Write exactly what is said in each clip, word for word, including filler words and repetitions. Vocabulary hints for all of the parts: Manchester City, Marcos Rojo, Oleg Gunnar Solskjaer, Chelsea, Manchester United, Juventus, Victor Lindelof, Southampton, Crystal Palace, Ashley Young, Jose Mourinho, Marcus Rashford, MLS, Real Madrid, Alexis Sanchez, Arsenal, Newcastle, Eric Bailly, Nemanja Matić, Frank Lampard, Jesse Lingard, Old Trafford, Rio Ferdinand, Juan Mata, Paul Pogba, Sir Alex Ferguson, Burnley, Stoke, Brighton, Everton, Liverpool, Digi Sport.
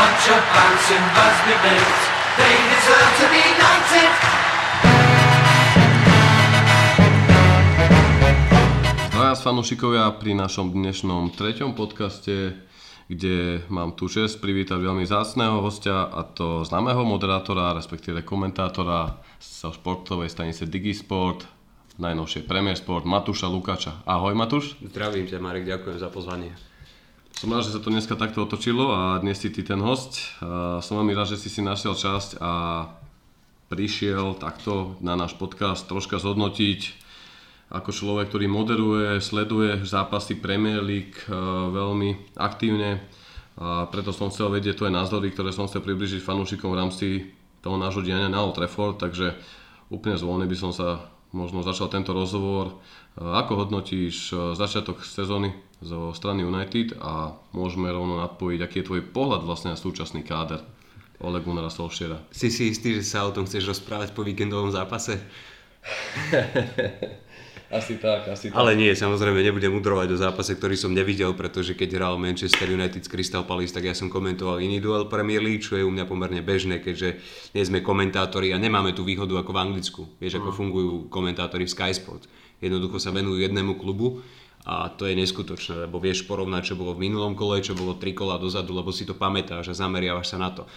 bunch of bouncing Busby mates. They deserve to be knighted. Zdravia fanúšikovia pri našom dnešnom treťom podcaste, kde mám tú česť privítať veľmi vzácneho hostia, a to známeho moderátora, respektíve komentátora zo športovej stanice Digi Sport, najnovšie Premier Sport, Matúša Lukáča. Ahoj Matúš. Zdravím ťa Marek, ďakujem za pozvanie. Som rád, že sa to dneska takto otočilo a dnes si ty ten host. Som veľmi rád, že si si našiel časť a prišiel takto na náš podcast troška zhodnotiť ako človek, ktorý moderuje, sleduje zápasy Premier League e, veľmi aktívne. A preto som chcel vedieť tvoje názory, ktoré som chcel približiť fanúšikom v rámci toho nášho diania na Old Trafford. Takže úplne zvolne by som sa možno začal tento rozhovor. E, ako hodnotíš začiatok sezóny zo strany United a môžeme rovno nadpojiť, aký je tvoj pohľad vlastne na súčasný káder Oleg Gunnara Solskjaera. Si si istý, že sa o tom chceš rozprávať po víkendovom zápase? Asi tak, asi tak. Ale nie, samozrejme nebudem udrovať o zápase, ktorý som nevidel, pretože keď hral Manchester United s Crystal Palace, tak ja som komentoval iný duel Premier League, čo je u mňa pomerne bežné, keďže nie sme komentátori a nemáme tú výhodu ako v Anglicku. Vieš, ako fungujú komentátori v Sky Sport. Jednoducho sa venujú jednému klubu a to je neskutočné, lebo vieš porovnať, čo bolo v minulom kole, čo bolo tri kola dozadu, lebo si to pamätáš a zameriavaš sa na to.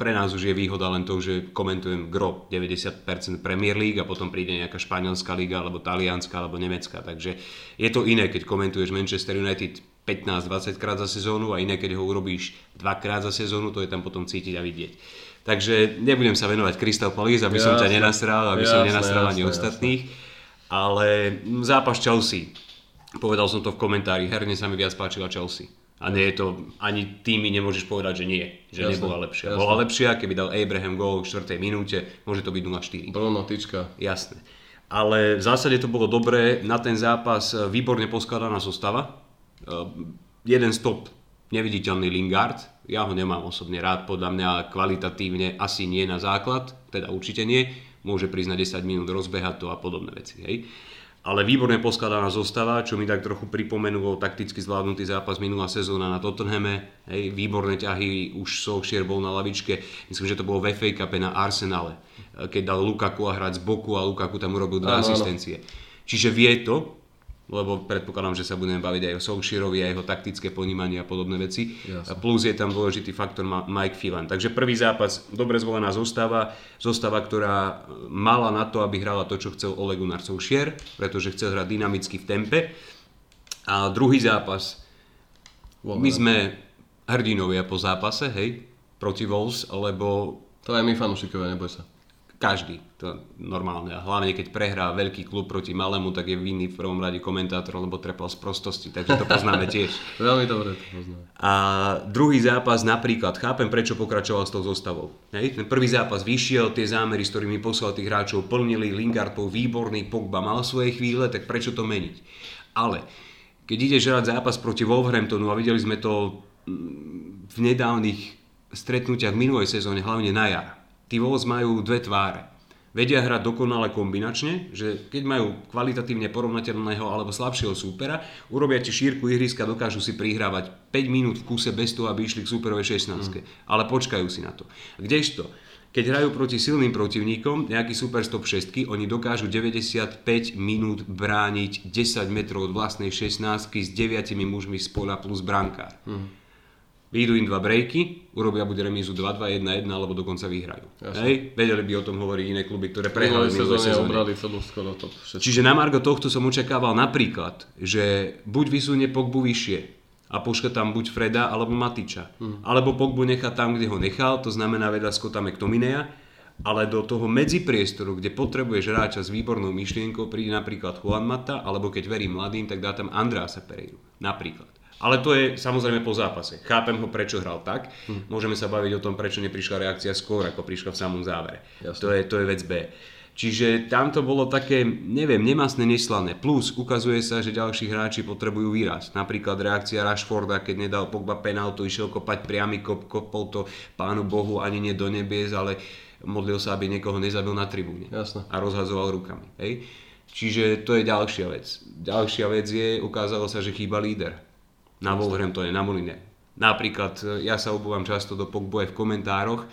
Pre nás už je výhoda len to, že komentujem gro deväťdesiat percent Premier League a potom príde nejaká španielská liga, alebo talianska, alebo nemecká, takže je to iné, keď komentuješ Manchester United pätnásť dvadsať krát za sezónu a iné, keď ho urobíš dva krát za sezónu, to je tam potom cítiť a vidieť. Takže nebudem sa venovať Crystal Palace, aby jasne, som ťa nenasral, aby jasne, som nenasral ani jasne, ostatných, jasne. Ale zápas Chelsea. Povedal som to v komentári, herne sa mi viac páčila Chelsea. A nie je to, ani ty mi nemôžeš povedať, že nie, že jasne, nebola lepšia. Jasne. Bola lepšia, keby dal Abraham gól v štvrtej minúte, môže to byť nula štyri. Brovno, tyčka. Jasné. Ale v zásade to bolo dobré, na ten zápas výborne poskladaná zostava. Jeden stop, neviditeľný Lingard, ja ho nemám osobne rád, podľa mňa kvalitatívne asi nie na základ, teda určite nie, môže prísť na desať minút rozbehať to a podobné veci, hej. Ale výborne poskladaná zostava, čo mi tak trochu pripomenulo takticky zvládnutý zápas minulá sezóna na Tottenhame. Hej, výborné ťahy, už Solskjaer bol na lavičke, myslím, že to bolo v ef á Cupe na Arsenale, keď dal Lukaku a hrať z boku a Lukaku tam urobil dve asistencie. Čiže vie to, lebo predpokladám, že sa budeme baviť aj o Solskjaerovi a jeho taktické ponímanie a podobné veci. Jasne. Plus je tam dôležitý faktor Mike Phelan. Takže prvý zápas, dobre zvolená zostava, zostava, ktorá mala na to, aby hrala to, čo chcel Oleg Gunnar Solskjaer, pretože chcel hrať dynamicky v tempe. A druhý zápas, my sme hrdinovia po zápase, hej, proti Wolves, lebo... To aj my fanúšikovia, neboj sa. Každý, to normálne, a hlavne keď prehrá veľký klub proti malému, tak je vinný v prvom rade komentátor, lebo trepal z prostosti, takže to poznáme tiež. Veľmi dobre to poznáme. A druhý zápas napríklad, chápem prečo pokračoval s tou zostavou. Hej? Ten prvý zápas vyšiel, tie zámery, s ktorými poslal tých hráčov, plnili, Lingard bol výborný, Pogba mal svoje chvíle, tak prečo to meniť? Ale keď ideš hrať zápas proti Wolverhamptonu a videli sme to v nedávnych stretnutiach minulej sezóne, hlavne na jar, tí Wolves majú dve tváre. Vedia hrať dokonale kombinačne, že keď majú kvalitatívne porovnateľného alebo slabšieho súpera, urobia ti šírku ihriska, dokážu si prihrávať päť minút v kúse bez toho, aby išli k súperovej šestnástke. Mm. Ale počkajú si na to. Kdežto, keď hrajú proti silným protivníkom, nejaký super stop šestky, oni dokážu deväťdesiatpäť minút brániť desať metrov od vlastnej šestnástky s deviatimi mužmi z poľa plus brankár. Mm. Výjdu im dva breaky, urobia buď remízu dva dva, jeden jeden alebo dokonca vyhrajú. Hej? Vedeli by o tom hovoriť iné kluby, ktoré prehrali minulé sezóny. Čiže na margo tohto som očakával napríklad, že buď vysunie Pogbu vyššie a pošle tam buď Freda alebo Matiča. Mm. Alebo Pogbu nechá tam, kde ho nechal, to znamená vedľa Scotta McTominaya, ale do toho medzipriestoru, kde potrebuješ hráča s výbornou myšlienkou, príde napríklad Juan Mata, alebo keď verí mladým, tak dá tam Andreasa Pereiru. Napríklad. Ale to je samozrejme po zápase. Chápem ho, prečo hral tak. Hm. Môžeme sa baviť o tom, prečo neprišla reakcia skôr, ako prišla v samom závere. To je, to je vec B. Čiže tam to bolo také, neviem, nemastné, neslané. Plus ukazuje sa, že ďalší hráči potrebujú výraz. Napríklad reakcia Rashforda, keď nedal Pogba penáltu, išiel kopať priamy kop, kopol to pánu Bohu ani nie do nebies, ale modlil sa, aby niekoho nezabil na tribúne. Jasne. A rozhazoval rukami. Hej? Čiže to je ďalšia vec. Ďalšia vec je, ukázalo sa, že chýba líder. Na Wolverhamptone, na Moline. Napríklad ja sa obúvam často do Pogbu v komentároch,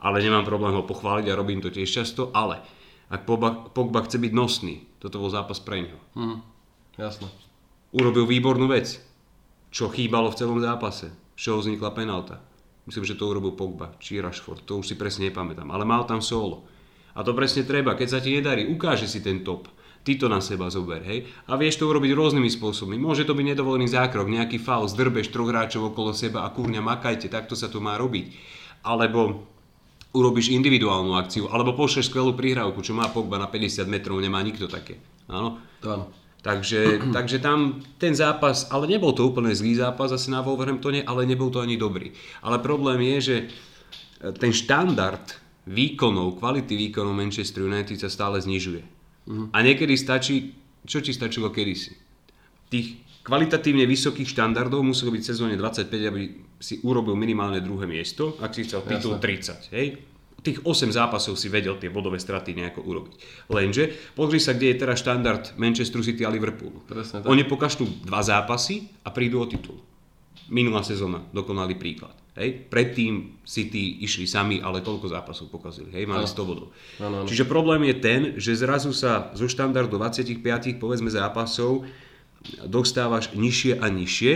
ale nemám problém ho pochváliť a robím to tiež často, ale ak Pogba, Pogba chce byť nosný, toto bol zápas pre neho. Mm, jasno. Urobil výbornú vec, čo chýbalo v celom zápase, z čoho vznikla penálta. Myslím, že to urobil Pogba či Rashford, to už si presne nepamätám, ale mal tam solo. A to presne treba, keď sa ti nedarí, ukáže si ten top. Ty to na seba zober, hej? A vieš to urobiť rôznymi spôsobmi. Môže to byť nedovolený zákrok, nejaký faul, zdrbeš troch hráčov okolo seba a kurňa makajte, takto sa to má robiť. Alebo urobíš individuálnu akciu, alebo pošleš skvelú prihrávku, čo má Pogba na päťdesiat metrov, nemá nikto také. Áno? Áno. Takže, takže tam ten zápas, ale nebol to úplne zlý zápas asi na Wolverhamptone, ale nebol to ani dobrý. Ale problém je, že ten štandard výkonov, kvality výkonov Manchester United sa stále znižuje. A niekedy stačí, čo ti stačilo kedysi? Tých kvalitatívne vysokých štandardov muselo byť v sezóne dvadsaťpäť, aby si urobil minimálne druhé miesto, ak si chcel titul tridsať, hej? Tých osem zápasov si vedel tie bodové straty nejako urobiť. Lenže pozri sa, kde je teraz štandard Manchesteru City a Liverpoolu. Presne tak. Oni pokaštú dva zápasy a prídu o titul. Minulá sezóna, dokonalý príklad. Hej. Predtým City išli sami, ale toľko zápasov pokazili. Hej, mali sto bodov. Ano, ano. Čiže problém je ten, že zrazu sa zo štandardu dvadsaťpäť povedzme zápasov dostávaš nižšie a nižšie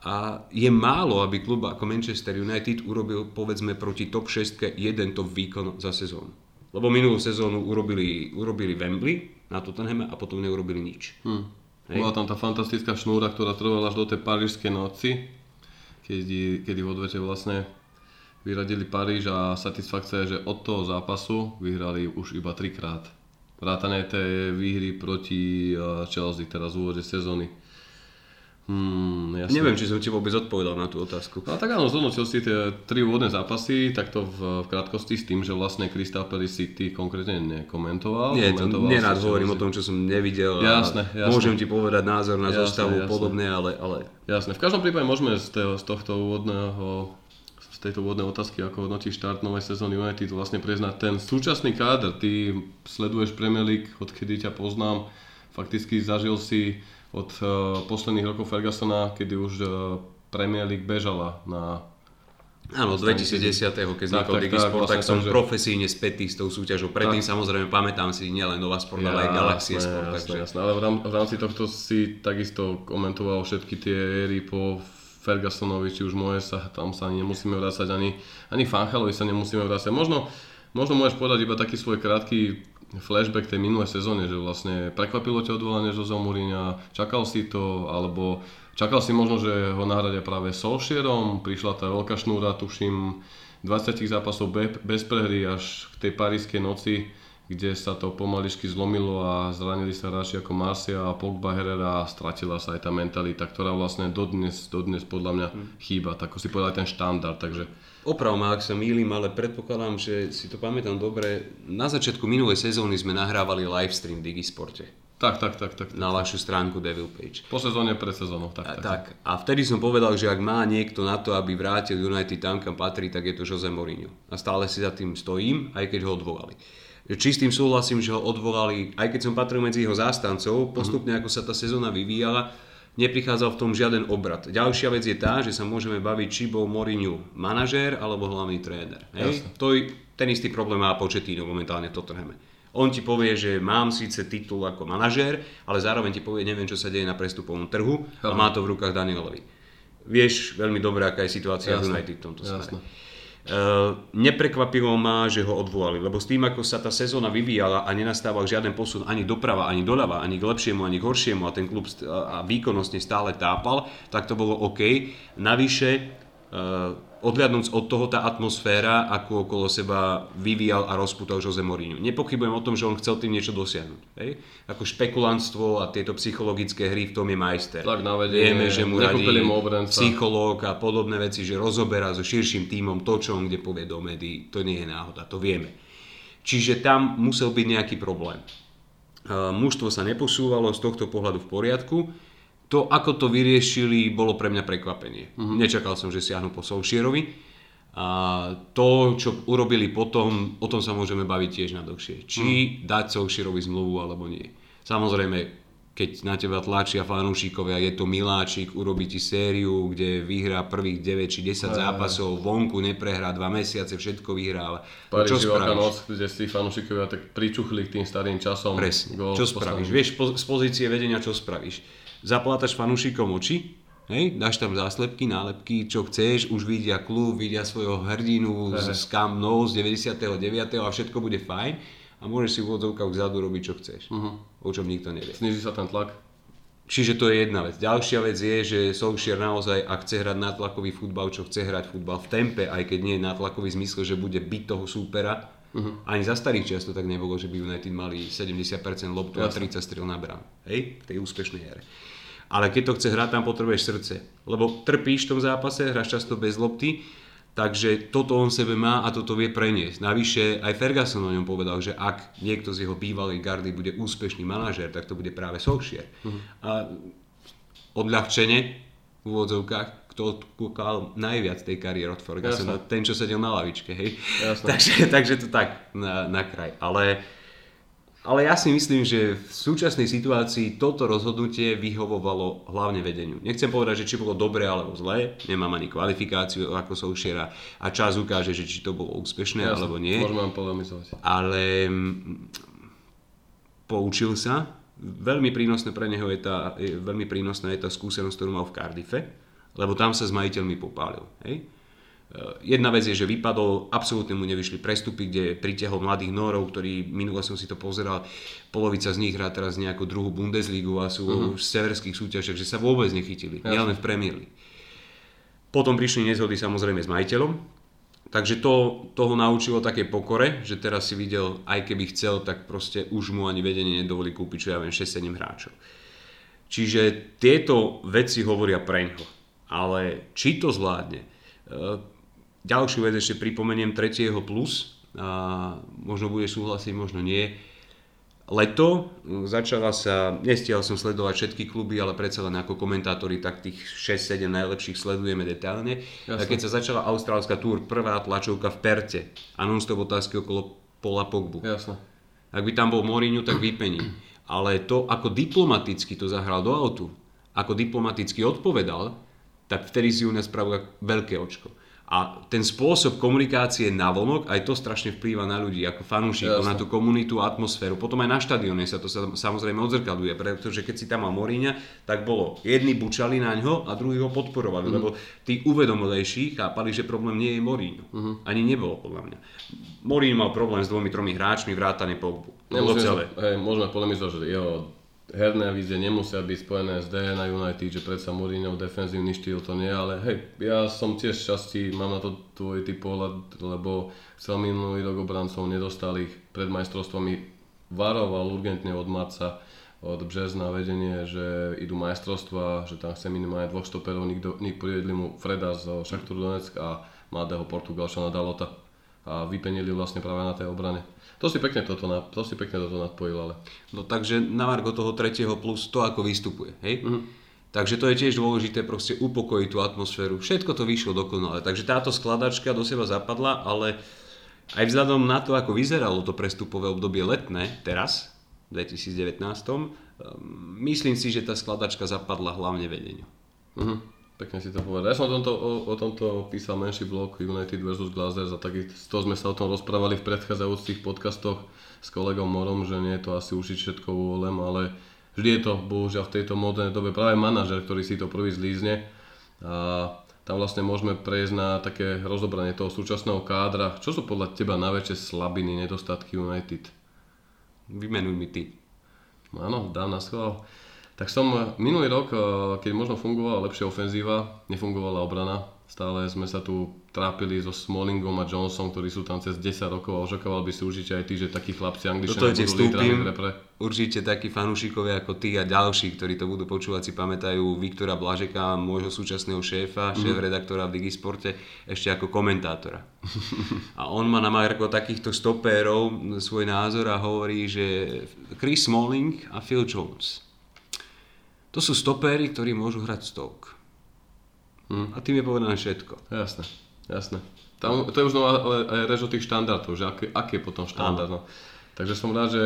a je málo, aby klub ako Manchester United urobil povedzme proti top šestke jeden top výkon za sezónu. Lebo minulú sezónu urobili, urobili Wembley na Tottenham a potom neurobili nič. Hmm. Hej. Bola tam tá fantastická šnúra, ktorá trvala až do tej parížskej noci, kedy, kedy v odvete vlastne vyradili Paríž a satisfakcia je, že od toho zápasu vyhrali už iba trikrát. Vrátane tej výhry proti Chelsea teraz v úvode sezóny. Hmm, jasne. Neviem, či som ti vôbec odpovedal na tú otázku. No tak áno, zhodnotil si tie tri úvodné zápasy, takto v, v krátkosti s tým, že vlastne Crystal Palace City konkrétne nekomentoval. Nie, to nerád hovorím o tom, čo som nevidel. Jasne, jasne. Môžem ti povedať názor na jasne, zostavu jasne. Podobné, ale, ale... Jasne, v každom prípade môžeme z, toho, z tohto úvodného, z tejto úvodnej otázky, ako hodnotí štart novej sezóny United, vlastne preznať ten súčasný káder. Ty sleduješ Premier League, odkedy ťa poznám, fakticky zažil si od uh, posledných rokov Fergusona, kedy už uh, Premier League bežala na... Áno, z dvetisícdesať, keď vznikol Digi Sport, tak, tak, tak, tak som že... profesíne spätý s tou súťažou. Predtým tak. Samozrejme pamätám si nielen Nova Sport, ale aj Galaxie Sport. Jasné, takže... jasné, ale v, rám, v rámci tohto si takisto komentoval všetky tie éry po Fergusonovi, či už moje, sa, tam sa nemusíme vrácať, ani, ani Fanchalovi sa nemusíme vrácať. Možno, možno môžeš povedať iba taký svoj krátky flashback tej minulé sezóne, že vlastne prekvapilo ťa odvolanie Joseho Mourinha, čakal si to, alebo čakal si možno, že ho nahradia práve Solskjaerom, prišla tá veľká šnúra, tuším, dvadsať zápasov bez prehry až k tej parískej noci, kde sa to pomaličky zlomilo a zranili sa hráči ako Martial a Pogba, Herrera a stratila sa aj tá mentalita, ktorá vlastne dodnes, dodnes podľa mňa chýba, tak ako si povedal ten štandard, takže... Oprav ma, ak sa mýlim, ale predpokladám, že si to pamätám dobre. Na začiatku minulej sezóny sme nahrávali livestream v Digi Sporte. Tak, tak, tak, tak. Na vašu stránku Devil Page. Po sezóne, pred sezónou, tak, tak, tak. A vtedy som povedal, že ak má niekto na to, aby vrátil United tam, kam patrí, tak je to Jose Mourinho. A stále si za tým stojím, aj keď ho odvolali. Či s tým súhlasím, že ho odvolali, aj keď som patril medzi jeho zástancov, postupne mm-hmm. ako sa tá sezóna vyvíjala, neprichádzal v tom žiaden obrat. Ďalšia vec je tá, že sa môžeme baviť, či bol Mourinho manažér alebo hlavný tréner. To je ten istý problém má Pochettino momentálne v Tottenhame. On ti povie, že mám síce titul ako manažér, ale zároveň ti povie, neviem, čo sa deje na prestupovom trhu a má to v rukách Danielovi. Vieš veľmi dobre, aká je situácia v United v tomto smere. Uh, neprekvapilo ma, že ho odvolali, lebo s tým, ako sa tá sezóna vyvíjala a nenastával žiaden posun ani doprava, ani doľava, ani k lepšiemu, ani k horšiemu a ten klub st- a výkonnostne stále tápal, tak to bolo OK. Navyše, uh, odhľadnúc od toho, tá atmosféra, ako okolo seba vyvíjal a rozputal Jose Mourinho. Nepochybujem o tom, že on chcel tým niečo dosiahnuť. Hej? Ako špekulantstvo a tieto psychologické hry, v tom je majster. Tak na vedenie, vieme, že mu radí psychológ a podobné veci, že rozoberá so širším tímom to, čo on kde povie do médií. To nie je náhoda, to vieme. Čiže tam musel byť nejaký problém. Uh, mužstvo sa neposúvalo z tohto pohľadu v poriadku. To, ako to vyriešili, bolo pre mňa prekvapenie. Mm-hmm. Nečakal som, že siahnu po Solskjaerovi. A to, čo urobili potom, o tom sa môžeme baviť tiež na dlhšie. Či mm. dať Solskjaerovi zmluvu, alebo nie. Samozrejme, keď na teba tlačia fanúšikovia, je to miláčik, urobí ti sériu, kde vyhrá prvých deväť či desať aj, zápasov, vonku neprehrá dva mesiace, všetko vyhrá. Paríž, Divoká noc, kde si fanúšikovia tak pričuchli k tým starým časom. Presne, gól, čo spravíš? Vieš, po, z pozície vedenia čo spravíš? Zaplátaš fanúšikom oči, hej? Dáš tam záslepky, nálepky, čo chceš, už vidia klub, vidia svojho hrdinu aj. Z Camp Nou z deväťdesiatdeväť a všetko bude fajn. A môžeš si v odzovkách vzadu robiť, čo chceš, uh-huh. o čom nikto nevie. Sniží sa ten tlak? Čiže to je jedna vec. Ďalšia vec je, že Solskjaer naozaj, ak chce hrať nátlakový futbal, čo chce hrať futbal v tempe, aj keď nie je nátlakový zmysel, že bude byť toho súpera, uh-huh. ani za starých čias to tak nebolo, že by United mali sedemdesiat percent loptu a tridsať striel na bránu. Hej? V tej úspešnej hre. Ale keď to chce hrať, tam potrebuješ srdce. Lebo trpíš v tom zápase, hráš často bez lopty, takže toto on sebe má a toto vie preniesť. Navyše aj Ferguson o ňom povedal, že ak niekto z jeho bývalej gardy bude úspešný manažér, tak to bude práve Solskjaer. Uh-huh. A odľahčene v úvodzovkách, kto kúkal najviac tej kariéry od Fergusona, ten, čo sedel na lavičke, hej. takže, takže to tak na, na kraj. Ale, ale ja si myslím, že v súčasnej situácii toto rozhodnutie vyhovovalo hlavne vedeniu. Nechcem povedať, že či bolo dobre alebo zlé, nemám ani kvalifikáciu ako Solskjaera a čas ukáže, že či to bolo úspešné Jasne, alebo nie. Môžem polemizovať. Ale poučil sa. Veľmi prínosná pre neho je tá, veľmi prínosná je tá skúsenosť, ktorú mal v Cardiffe, lebo tam sa s majiteľmi popálil. Hej? Jedna vec je, že vypadol, absolútne mu nevyšli prestupy, kde pritiahol mladých Norov, ktorí, minule som si to pozeral, polovica z nich hrá teraz nejakú druhú Bundesligu a sú uh-huh. v severských súťažiach, že sa vôbec nechytili, ja. Nielen v Premier League. Potom prišli nezhody samozrejme s majiteľom, takže to, to ho naučilo také pokore, že teraz si videl, aj keby chcel, tak proste už mu ani vedenie nedovolí kúpiť, čo ja viem, šesť sedem hráčov. Čiže tieto veci hovoria preňho, ale či to zvládne? Ďalšiu vec ešte pripomeniem, tretieho plus, a možno budeš súhlasiť, možno nie. Leto začala sa, nestihal som sledovať všetky kluby, ale predsa len ako komentátori, tak tých šesť sedem najlepších sledujeme detailne. Jasne. Keď sa začala austrálska túr, prvá tlačovka v Perte a non-stop otázky okolo Paula Pogbu. Jasne. Ak by tam bol Mourinho, tak vypení. Ale to, ako diplomaticky to zahral do autu, ako diplomaticky odpovedal, tak vtedy si u nás spravil veľké očko. A ten spôsob komunikácie navonok, aj to strašne vplýva na ľudí, ako fanúšikov, na tú komunitu, atmosféru. Potom aj na štadióne sa to samozrejme odzrkadluje, pretože keď si tam mal Mourinha, tak bolo, jedni bučali na ňo a druhý ho podporovali, mm-hmm. lebo tí uvedomelejší chápali, že problém nie je Mourinho. Mm-hmm. Ani nebolo, podľa mňa. Mourinho mal problém s dvomi, tromi hráčmi, vrátane Pogbu. Môžeme polemizovať, že jeho herné vízie nemusia byť spojené s dé en á United, že predsa Mourinho defenzívny štýl to nie, ale hej, ja som tiež šťastí, mám na to tvoj typ pohľad, lebo chcel minulý rok obrancov, nedostal ich pred majstrovstvami, varoval urgentne od marca, od března vedenie, že idú majstrovstva, že tam chce minimálne dvoch stoperov, nikto, nikto privedli mu Freda z Šachtoru Donetsk a mladého Portugalčana Dalota a vypenili vlastne práve na tej obrane. To si pekne toto, to si pekne toto nadpojil, ale... No takže na margo toho tretieho plus to, ako vystupuje, hej? Mm-hmm. Takže to je tiež dôležité, proste upokojiť tú atmosféru. Všetko to vyšlo dokonale, takže táto skladačka do seba zapadla, ale aj vzhľadom na to, ako vyzeralo to prestupové obdobie letné, teraz, v dvetisícdevätnásť, myslím si, že tá skladačka zapadla hlavne vedeniu. Mm-hmm. Pekne si to povedal. Ja som o tomto, o, o tomto písal menší blog United versus. Glazers a taký, z toho sme sa o tom rozprávali v predchádzajúcich podcastoch s kolegom Morom, že nie je to asi ušiť všetko úlem, ale vždy je to, bohužiaľ v tejto modernej dobe, práve manažer, ktorý si to prvý zlízne a tam vlastne môžeme prejsť na také rozobranie toho súčasného kádra. Čo sú podľa teba najväčšie slabiny, nedostatky United? Vymenuj mi ty. Áno, dám na schvál. Tak som minulý rok, keď možno fungovala lepšia ofenzíva, nefungovala obrana. Stále sme sa tu trápili so Smallingom a Johnsonom, ktorí sú tam cez desať rokov a očakával by si určite aj ty, že takí chlapci Angličania budú lídrami v repre. Určite takí fanúšikovia ako ty a ďalší, ktorí to budú počúvať, si pamätajú Viktora Blažeka, môjho súčasného šéfa, šéf-redaktora v Digi Sporte, ešte ako komentátora. A on má na marko takýchto stopérov svoj názor a hovorí, že Chris Smalling a Phil Jones. To sú stopéry, ktorí môžu hrať stok. Hmm. A tým je povedané všetko. Jasné, jasné. Tam, to je už nová rež o tých štandardov, že aký, aký je potom štandard. No. Takže som rád, že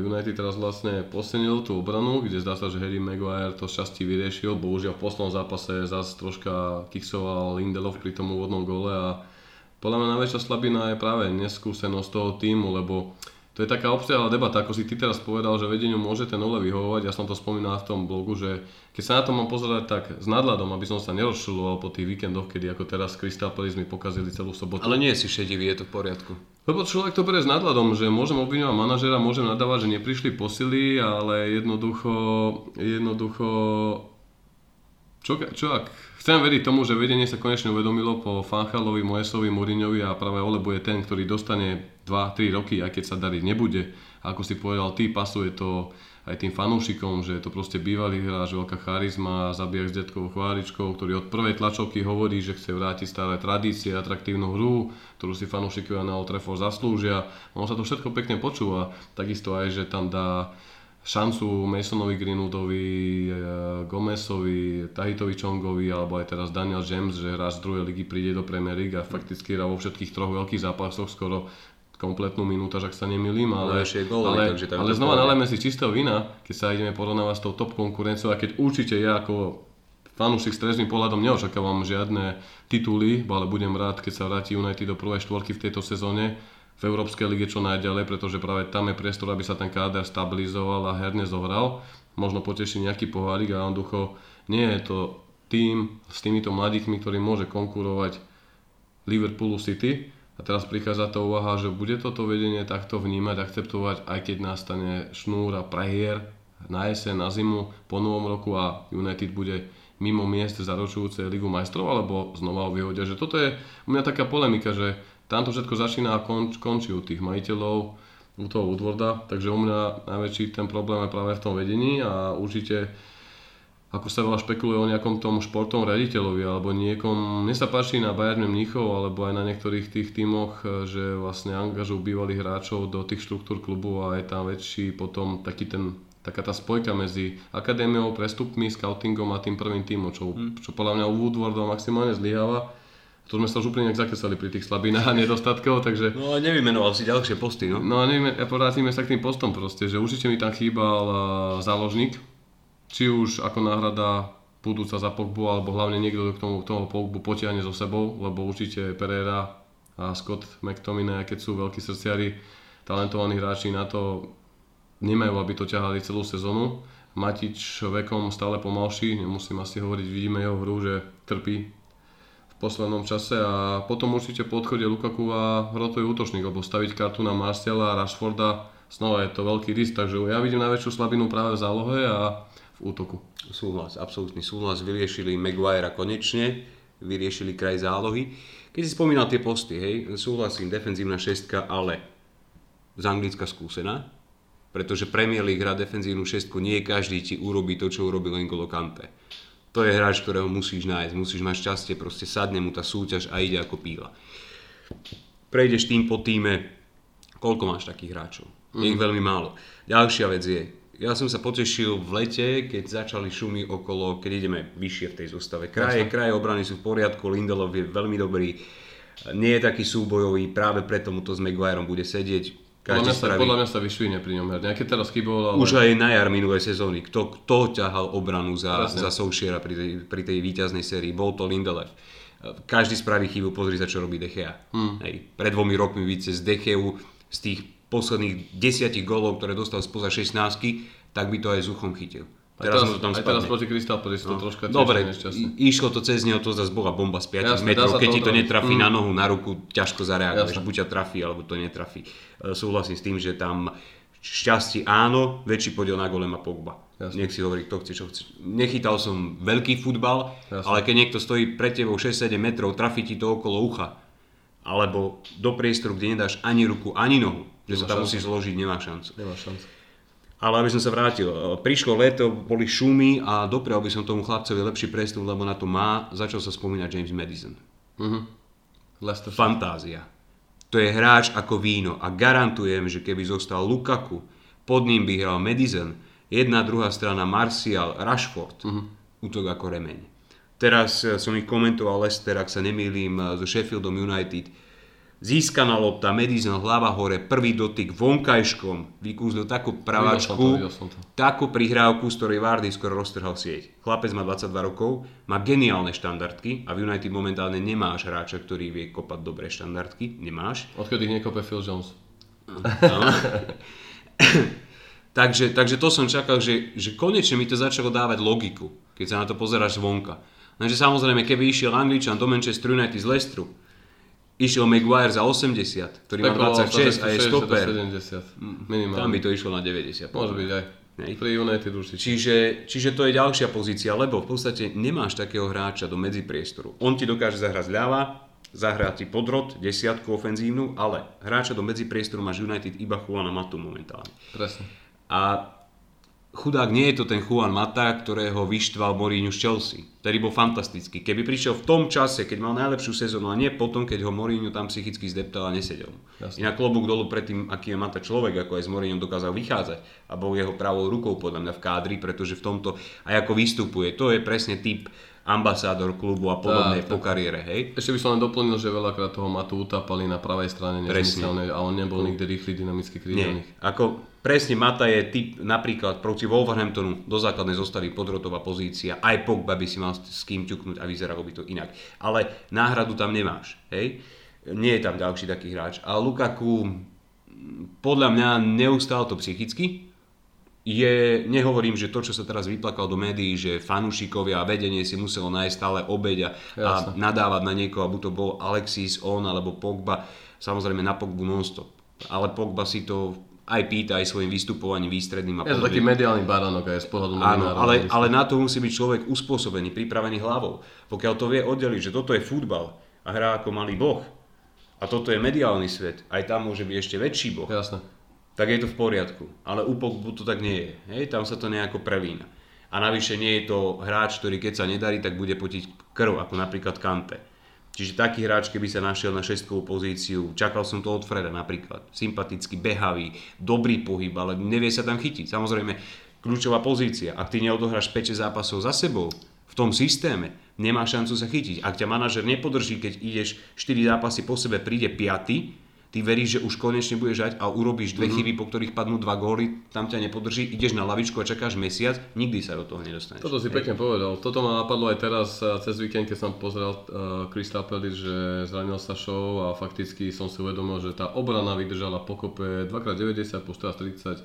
United teraz vlastne posilnil tú obranu, kde zdá sa, že Harry Maguire to šťastie vyriešil. Bohužiaľ v poslednom zápase zase troška kiksoval Lindelof pri tom úvodnom gole a podľa mňa najväčšia slabina je práve neskúsenosť toho týmu, lebo to je taká obsiahla debata, ako si ty teraz povedal, že vedeniu môže ten Ole vyhovovať. Ja som to spomínal v tom blogu, že keď sa na to mám pozerať tak s nadhľadom, aby som sa nerozčuľoval po tých víkendoch, kedy ako teraz Crystal Palace mi pokazili celú sobotu. Ale nie si šedivý, je to v poriadku. Lebo človek to berie s nadhľadom, že môžem obviňovať manažera, môžem nadávať, že neprišli posily, ale jednoducho, jednoducho čo, čo ak chcem veriť tomu, že vedenie sa konečne uvedomilo po Fanchalovi, Moesovi, Mourinhovi a práve Ole bude ten, ktorý dostane dva tri roky, aj keď sa dariť nebude. A ako si povedal, ty pasuje to aj tým fanúšikom, že je to proste bývalý hráč, veľká charizma, zabijak s detkovou chváličkou, ktorý od prvej tlačovky hovorí, že chce vrátiť staré tradície, atraktívnu hru, ktorú si fanúšikovia na Old Trafford zaslúžia. On sa to všetko pekne počúva. Takisto aj, že tam dá šancu Masonovi Greenwoodovi, Gomezovi, Tahitovi Chongovi alebo aj teraz Daniel James, že hráč z druhej ligy príde do Premier League a fakticky hrá vo všetkých troch veľkých zápasoch skoro kompletnú minútaž, ak sa nemýlim, ale, no, ale, ale, ale znova nalejme si čistého vína, keď sa ideme porovnávať s tou top konkurenciou, a keď určite ja ako fanúšik s trezným pohľadom neočakávam žiadne tituly, ale budem rád, keď sa vráti United do prvej štvorky v tejto sezóne, v Európskej lige čo najďalej, pretože práve tam je priestor, aby sa ten káder stabilizoval a herne zohral, možno poteší nejaký pohárik a jednoducho nie je to tým s týmito mladíkmi, ktorý môže konkurovať Liverpoolu City. A teraz prichádza tá úvaha, že bude toto vedenie takto vnímať, akceptovať, aj keď nastane šnúra prehier na jeseň, na zimu, po novom roku a United bude mimo miest zaručujúce Ligu majstrov, alebo znova ho vyhodia. Že toto je u mňa taká polemika, že tamto všetko začína a konč, končí u tých majiteľov, u toho Woodwarda, takže u mňa najväčší ten problém je práve v tom vedení a určite ako sa veľa špekuluje o nejakom tom športovom riaditeľovi alebo niekom, mne sa páči na Bayerne Mníchov alebo aj na niektorých tých tímoch, že vlastne angažujú bývalých hráčov do tých štruktúr klubu a je tam väčší potom taký ten, taká tá spojka medzi akadémiou, prestupmi, scoutingom a tým prvým tímom, čo, čo podľa mňa u Woodwarda maximálne zlyháva. To sme sa už úplne nejak zakesali pri tých slabinách a nedostatkov, takže... No a nevymenoval si ďalšie posty, no? No a vrátime sa k tým postom proste, že určite mi tam chýbal uh, záložník, či už ako náhrada budúca za Pogbu, alebo hlavne niekto, kto toho Pogbu potiahne so sebou, lebo určite Pereira a Scott McTominay, keď sú veľkí srdciari, talentovaní hráči, na to nemajú, aby to ťahali celú sezónu. Matič vekom stále pomalší, nemusím asi hovoriť, vidíme jeho hru, že trpí v poslednom čase a potom určite po odchode Lukaku a rotuje útočník, lebo staviť kartu na Martiala a Rashforda, znova je to veľký risk, takže ja vidím najväčšiu slabinu práve v zálohe a útoku. Súhlas, absolútny súhlas. Vyriešili Maguire konečne, vyriešili kraj zálohy. Keď si spomínal tie posty, hej, súhlasím, defenzívna šestka, ale z Anglicka skúsená, pretože Premier League hra defenzívnu šestku, nie každý ti urobí to, čo urobil N'Golo Kanté. To je hráč, ktorého musíš nájsť, musíš mať šťastie, proste sadne mu tá súťaž a ide ako píla. Prejdeš tým po týme, koľko máš takých hráčov? Je ich mm. veľmi málo. Ďalšia vec je, ja som sa potešil v lete, keď začali šumy okolo, keď ideme vyššie v tej zostave. Kraje, kraje obrany sú v poriadku, Lindelof je veľmi dobrý, nie je taký súbojový, práve preto mu to s Maguireom bude sedieť. Každý podľa mňa sa, podľa mňa sa vyšvihne pri ňom herne, aké teraz chybol, ale... Už aj na jar minulej sezóny, kto, kto ťahal obranu za, za Solskjaera pri tej, pri tej víťaznej sérii, bol to Lindelof. Každý spraví chybu, pozri sa, čo robí De Gea. Hmm. Hej, pred dvomi rokmi vidíte z De Geu, z tých posledných desiatich gólov, ktoré dostal spoza šestnástky, tak by to aj zuchom chytil. Teraz aj teraz, aj teraz proti Crystal Palace to no. troška dobre, išlo to cez neho, to zase bola bomba z päť metrov, keď ti to netrafí mm. na nohu, na ruku, ťažko zareaguješ, buď ťa trafí, alebo to netrafí. Súhlasím s tým, že tam šťastie áno, väčší podiel na gole má Pogba. Jasne. Nech si hovorí, kto chce, čo chce. Nechytal som veľký futbal, jasne, ale keď niekto stojí pred tebou šesť sedem metrov, trafí ti to okolo ucha, alebo do priestoru, kde nedáš ani ruku, ani nohu, že sa tam musíš zložiť, nemá šancu. Nemá šancu. Ale aby som sa vrátil, prišlo leto, boli šumy a doprial by som tomu chlapcovi lepší prestup, lebo na to má, začal sa spomínať James Maddison. Uh-huh. Fantázia. To je hráč ako víno a garantujem, že keby zostal Lukaku, pod ním by hral Maddison, jedna druhá strana Martial, Rashford, uh-huh. útok ako remeň. Teraz som ich komentoval Leicester, ak sa nemýlim, so Sheffieldom United. Získaná lopta, Madison, hlava hore, prvý dotyk vonkajškom, vykúzdil takú pravačku, videl som to, videl som to. takú prihrávku, z ktorej Vardy skoro roztrhal sieť. Chlapec má dvadsaťdva rokov, má geniálne štandardky a v United momentálne nemáš hráča, ktorý vie kopať dobré štandardky, nemáš. Odkiaľ ich nekope Phil Jones. takže, takže to som čakal, že, že konečne mi to začalo dávať logiku, keď sa na to pozeráš zvonka. Takže samozrejme, keby išiel Angličan do Manchester United z Leicesteru, išiel Maguire za osemdesiat, ktorý tak má dvadsaťšesť a je stoper. Tam by to išlo na deväťdesiat. Môže byť aj. Nej? Pri United určite. Čiže, čiže to je ďalšia pozícia, lebo v podstate nemáš takého hráča do medzipriestoru. On ti dokáže zahrať zľava, zahrá ti podrod, desiatku ofenzívnu, ale hráča do medzipriestoru máš United iba Juana Matu momentálne. Presne. A chudák nie je to ten Juan Mata, ktorého vyštval Mourinho z Chelsea. Ktorý bol fantastický. Keby prišiel v tom čase, keď mal najlepšiu sezónu, a nie potom, keď ho Mourinho tam psychicky zdeptal a nesedel. Jasne. Inak klobúk dolu pred tým, aký je Mata človek, ako aj s Mourinhom dokázal vychádzať a bol jeho pravou rukou podľa mňa v kádri, pretože v tomto aj ako vystupuje. To je presne typ ambasádor klubu a podobné po kariére, hej? Ešte by som len doplnil, že veľakrát toho Matu utápali na pravej strane nezmyselne a on nebol nikdy rýchly, dynamicky krídelný. Ako presne Mata je typ napríklad proti Wolverhamptonu do základnej zostavy podrotová pozícia, aj Pogba by si mal s kým ťuknúť a vyzeralo by to inak. Ale náhradu tam nemáš, hej? Nie je tam ďalší taký hráč. A Lukaku podľa mňa neustále to psychicky. Je, nehovorím, že to, čo sa teraz vyplakal do médií, že fanúšikovia a vedenie si muselo nájsť stále obeď a, a nadávať na niekoho, buď to bol Alexis, on alebo Pogba, samozrejme na Pogbu non-stop. Ale Pogba si to aj pýta aj svojim vystupovaním výstredným a podobne. Je to taký mediálny baránok aj z pohľadu novinára. Ale, ale na to musí byť človek uspôsobený, pripravený hlavou. Pokiaľ to vie oddeliť, že toto je futbal a hrá ako malý boh a toto je mediálny svet, aj tam môže byť ešte väčší boh. Jasné. Tak je to v poriadku, ale u Pogbu to tak nie je, hej, tam sa to nejako prelína. A navyše nie je to hráč, ktorý keď sa nedarí, tak bude potiť krv, ako napríklad Kante. Čiže taký hráč, keby sa našiel na šestkovú pozíciu, čakal som to od Freda napríklad, sympatický, behavý, dobrý pohyb, ale nevie sa tam chytiť. Samozrejme, kľúčová pozícia, ak ty neodohráš päť šesť zápasov za sebou v tom systéme, nemá šancu sa chytiť. Ak ťa manažer nepodrží, keď ideš štyri zápasy po sebe, príde piaty, ty veríš, že už konečne budeš žať a urobíš dve mm-hmm. chyby, po ktorých padnú dva góly, tam ťa nepodrží, ideš na lavičku a čakáš mesiac, nikdy sa do toho nedostaneš. Toto si pekne povedal. Toto ma napadlo aj teraz cez víkend, keď som pozeral uh, Crystal Palace, že zranil sa Shaw a fakticky som si uvedomil, že tá obrana vydržala pokope dva krát deväťdesiat plus tridsať.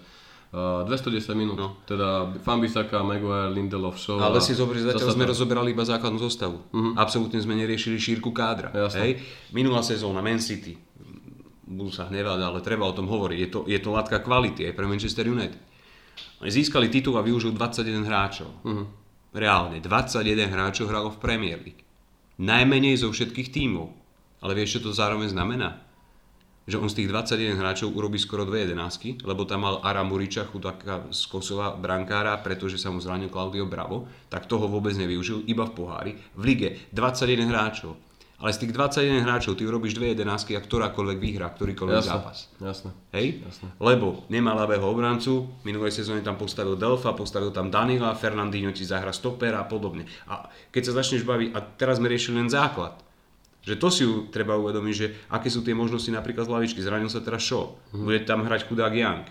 Uh, dvestopäťdesiat minút, no. Teda Wan-Bissaka, Maguire, Lindelof, Shaw. Ale si zobri, zatiaľ sme rozoberali iba základnú zostavu. Uh-huh. Absolútne sme neriešili šírku kádra. Hej? Minulá sezóna, Man City. Budú sa hnevať, ale treba o tom hovoriť. Je to, je to látka kvality aj pre Manchester United. Oni získali titul a využil dvadsaťjeden hráčov. Uh-huh. Reálne, dvadsaťjeden hráčov hralo v Premier League. Najmenej zo všetkých tímov. Ale vieš, čo to zároveň znamená? Že on z tých dvadsaťjeden hráčov urobí skoro dve jedenásky, lebo tam mal Ara Muriča, chudáka z Kosova, brankára, pretože sa mu zranil Claudio Bravo, tak toho vôbec nevyužil, iba v pohári. V lige dvadsaťjeden hráčov. Ale z tých dvadsaťjeden hráčov ty urobíš dve jedenásky a ktorákoľvek vyhrá, ktorýkoľvek jasne, zápas. Jasné. Hej? Jasne. Lebo nemá ľavého obrancu, minulej sezóne tam postavil Delfa, postavil tam Danila, Fernandinho ti zahra stopera a podobne. A keď sa začneš baviť, a teraz sme riešili len základ, že to si treba uvedomiť, že aké sú tie možnosti napríklad z lavičky. Zranil sa teraz Shaw, mm-hmm. bude tam hrať chudák Young.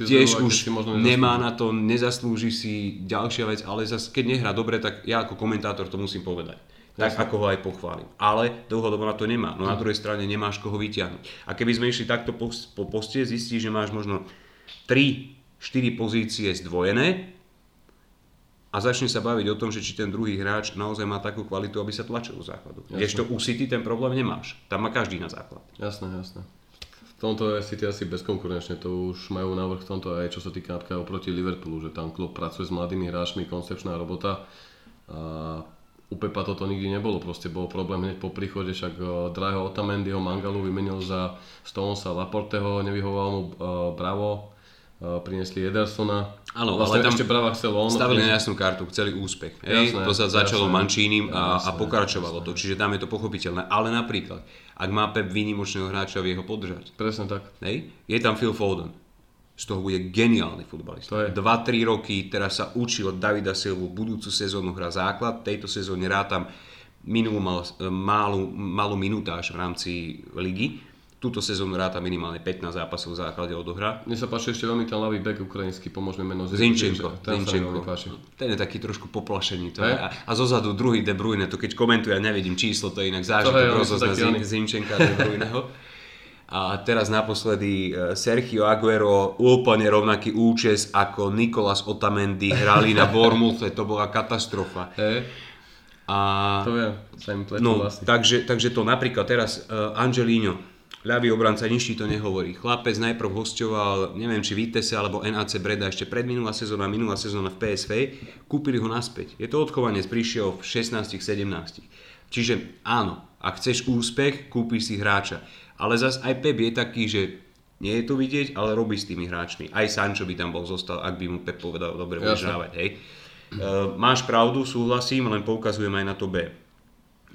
Tiež už nemá na to, nezaslúži si ďalšia vec, ale zase keď nehrá dobre, tak ja ako komentátor to musím povedať. Tak ako ho aj pochválim. Ale dlhodobo na to nemá. No na druhej strane nemáš koho vyťahnuť. A keby sme išli takto po, po poste, zistíš, že máš možno tri štyri pozície zdvojené a začne sa baviť o tom, že či ten druhý hráč naozaj má takú kvalitu, aby sa tlačil do základu. Kdežto u City ten problém nemáš. Tam má každý na základ. Jasné, jasné. V tomto je City asi bezkonkurenčne, to už majú návrh v tomto aj čo sa týka oproti Liverpoolu, že tam Klopp pracuje s mladými hráčmi, koncepčná robota. A u Pepa toto nikdy nebolo, proste bol problém hneď po príchode, však uh, drahého Otamendiho Mangalu vymenil za Stonesa, Laporteho, nevyhoval mu uh, Bravo, uh, priniesli Edersona. Áno, vlastne ale tam ešte Brava chcelo ono. Stavili na jasnú kartu, chceli úspech. Jasné, Ej, to sa začalo jasné, Mancínim a, jasné, a pokračovalo jasné. To, čiže tam je to pochopiteľné. Ale napríklad, ak má Pep výnimočného hráča, vie ho podržať. Presne tak. Ej, je tam Phil Foden. Z toho bude geniálny futbalista. dva tri roky, teraz sa učil od Davida Silvu, budúcu sezónu hrá základ, tejto sezóne rátam minulú mal, malú, malú minutáž v rámci ligy. túto sezónu ráta minimálne pätnásť zápasov v základe odohrá. Mne sa páči ešte veľmi ten ľavý back ukrajinský, pomôžme meno Zinchenko. Ten, ten je taký trošku poplašený. To a, a zozadu druhý De Bruyne, to keď komentuje, ja nevidím číslo, to je inak zážitok rozozna Zinchenka a De Bruyneho. A teraz naposledy Sergio Aguero, úplne rovnaký účes ako Nicolas Otamendi hrali na Bournemouth, to bola katastrofa. Hey. A to je, sa im pletú no, vlastne. Takže, takže to napríklad teraz uh, Angelino, ľavý obranca, nič to nehovorí. Chlapec najprv hosťoval, neviem či Vitesse alebo en á cé Breda ešte pred minulá sezóna, minulá sezóna v pé es vé, kúpili ho naspäť. Je to odchovanie, prišiel v šestnásť sedemnásť. Čiže áno, ak chceš úspech, kúpiš si hráča. Ale zase aj Pep je taký, že nie je to vidieť, ale robí s tými hráčmi. Aj Sancho by tam bol zostal, ak by mu Pep povedal dobre vyhrávať, hej. Uh, máš pravdu, súhlasím, len poukazujem aj na to B.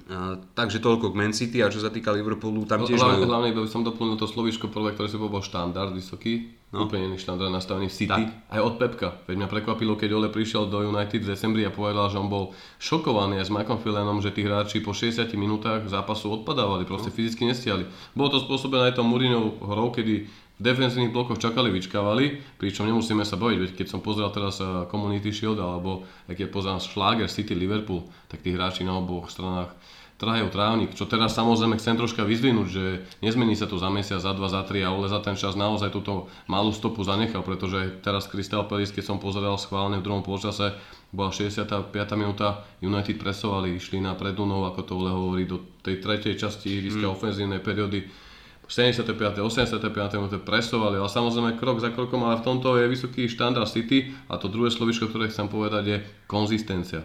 Uh, takže toľko k Man City, a čo sa týka Liverpoolu, tam tiež majú... Hlavne by som doplnil to slovíčko prvé, ktoré si povedal, štandard vysoký, no. Úplne iný štandard nastavený v City, tak. Aj od Pepka. Veď mňa prekvapilo, keď Ole prišiel do United v decembri a povedal, že on bol šokovaný aj s Michaelom Phellanom, že tí hráči po šesťdesiatich minútach zápasu odpadávali, proste no. Fyzicky nestiali. Bolo to spôsobené aj tou Mourinhovou hrou, kedy v defensívnych blokoch čakali, vyčkávali, pričom nemusíme sa baviť, veď keď som pozrel teraz Community Shield alebo keď pozrám Schlager City Liverpool, tak tí hráči na oboch stranách trhajú trávnik, čo teraz samozrejme chcem troška vyzvinúť, že nezmení sa to za mesiac, za dva, za tri, a Ole za ten čas naozaj túto malú stopu zanechal, pretože teraz Crystal Palace, keď som pozeral schválne v druhom polčase, bola šesťdesiata piata minúta, United presovali, išli na predlunov, ako to Ole hovorí, do tej tretej časti ihriska mm. ofenzívnej periódy, sedemdesiatpäť osemdesiatpäť minúte presovali, ale samozrejme krok za krokom, ale v tomto je vysoký štandard City, a to druhé slovíčko, ktoré chcem povedať, je konzistencia.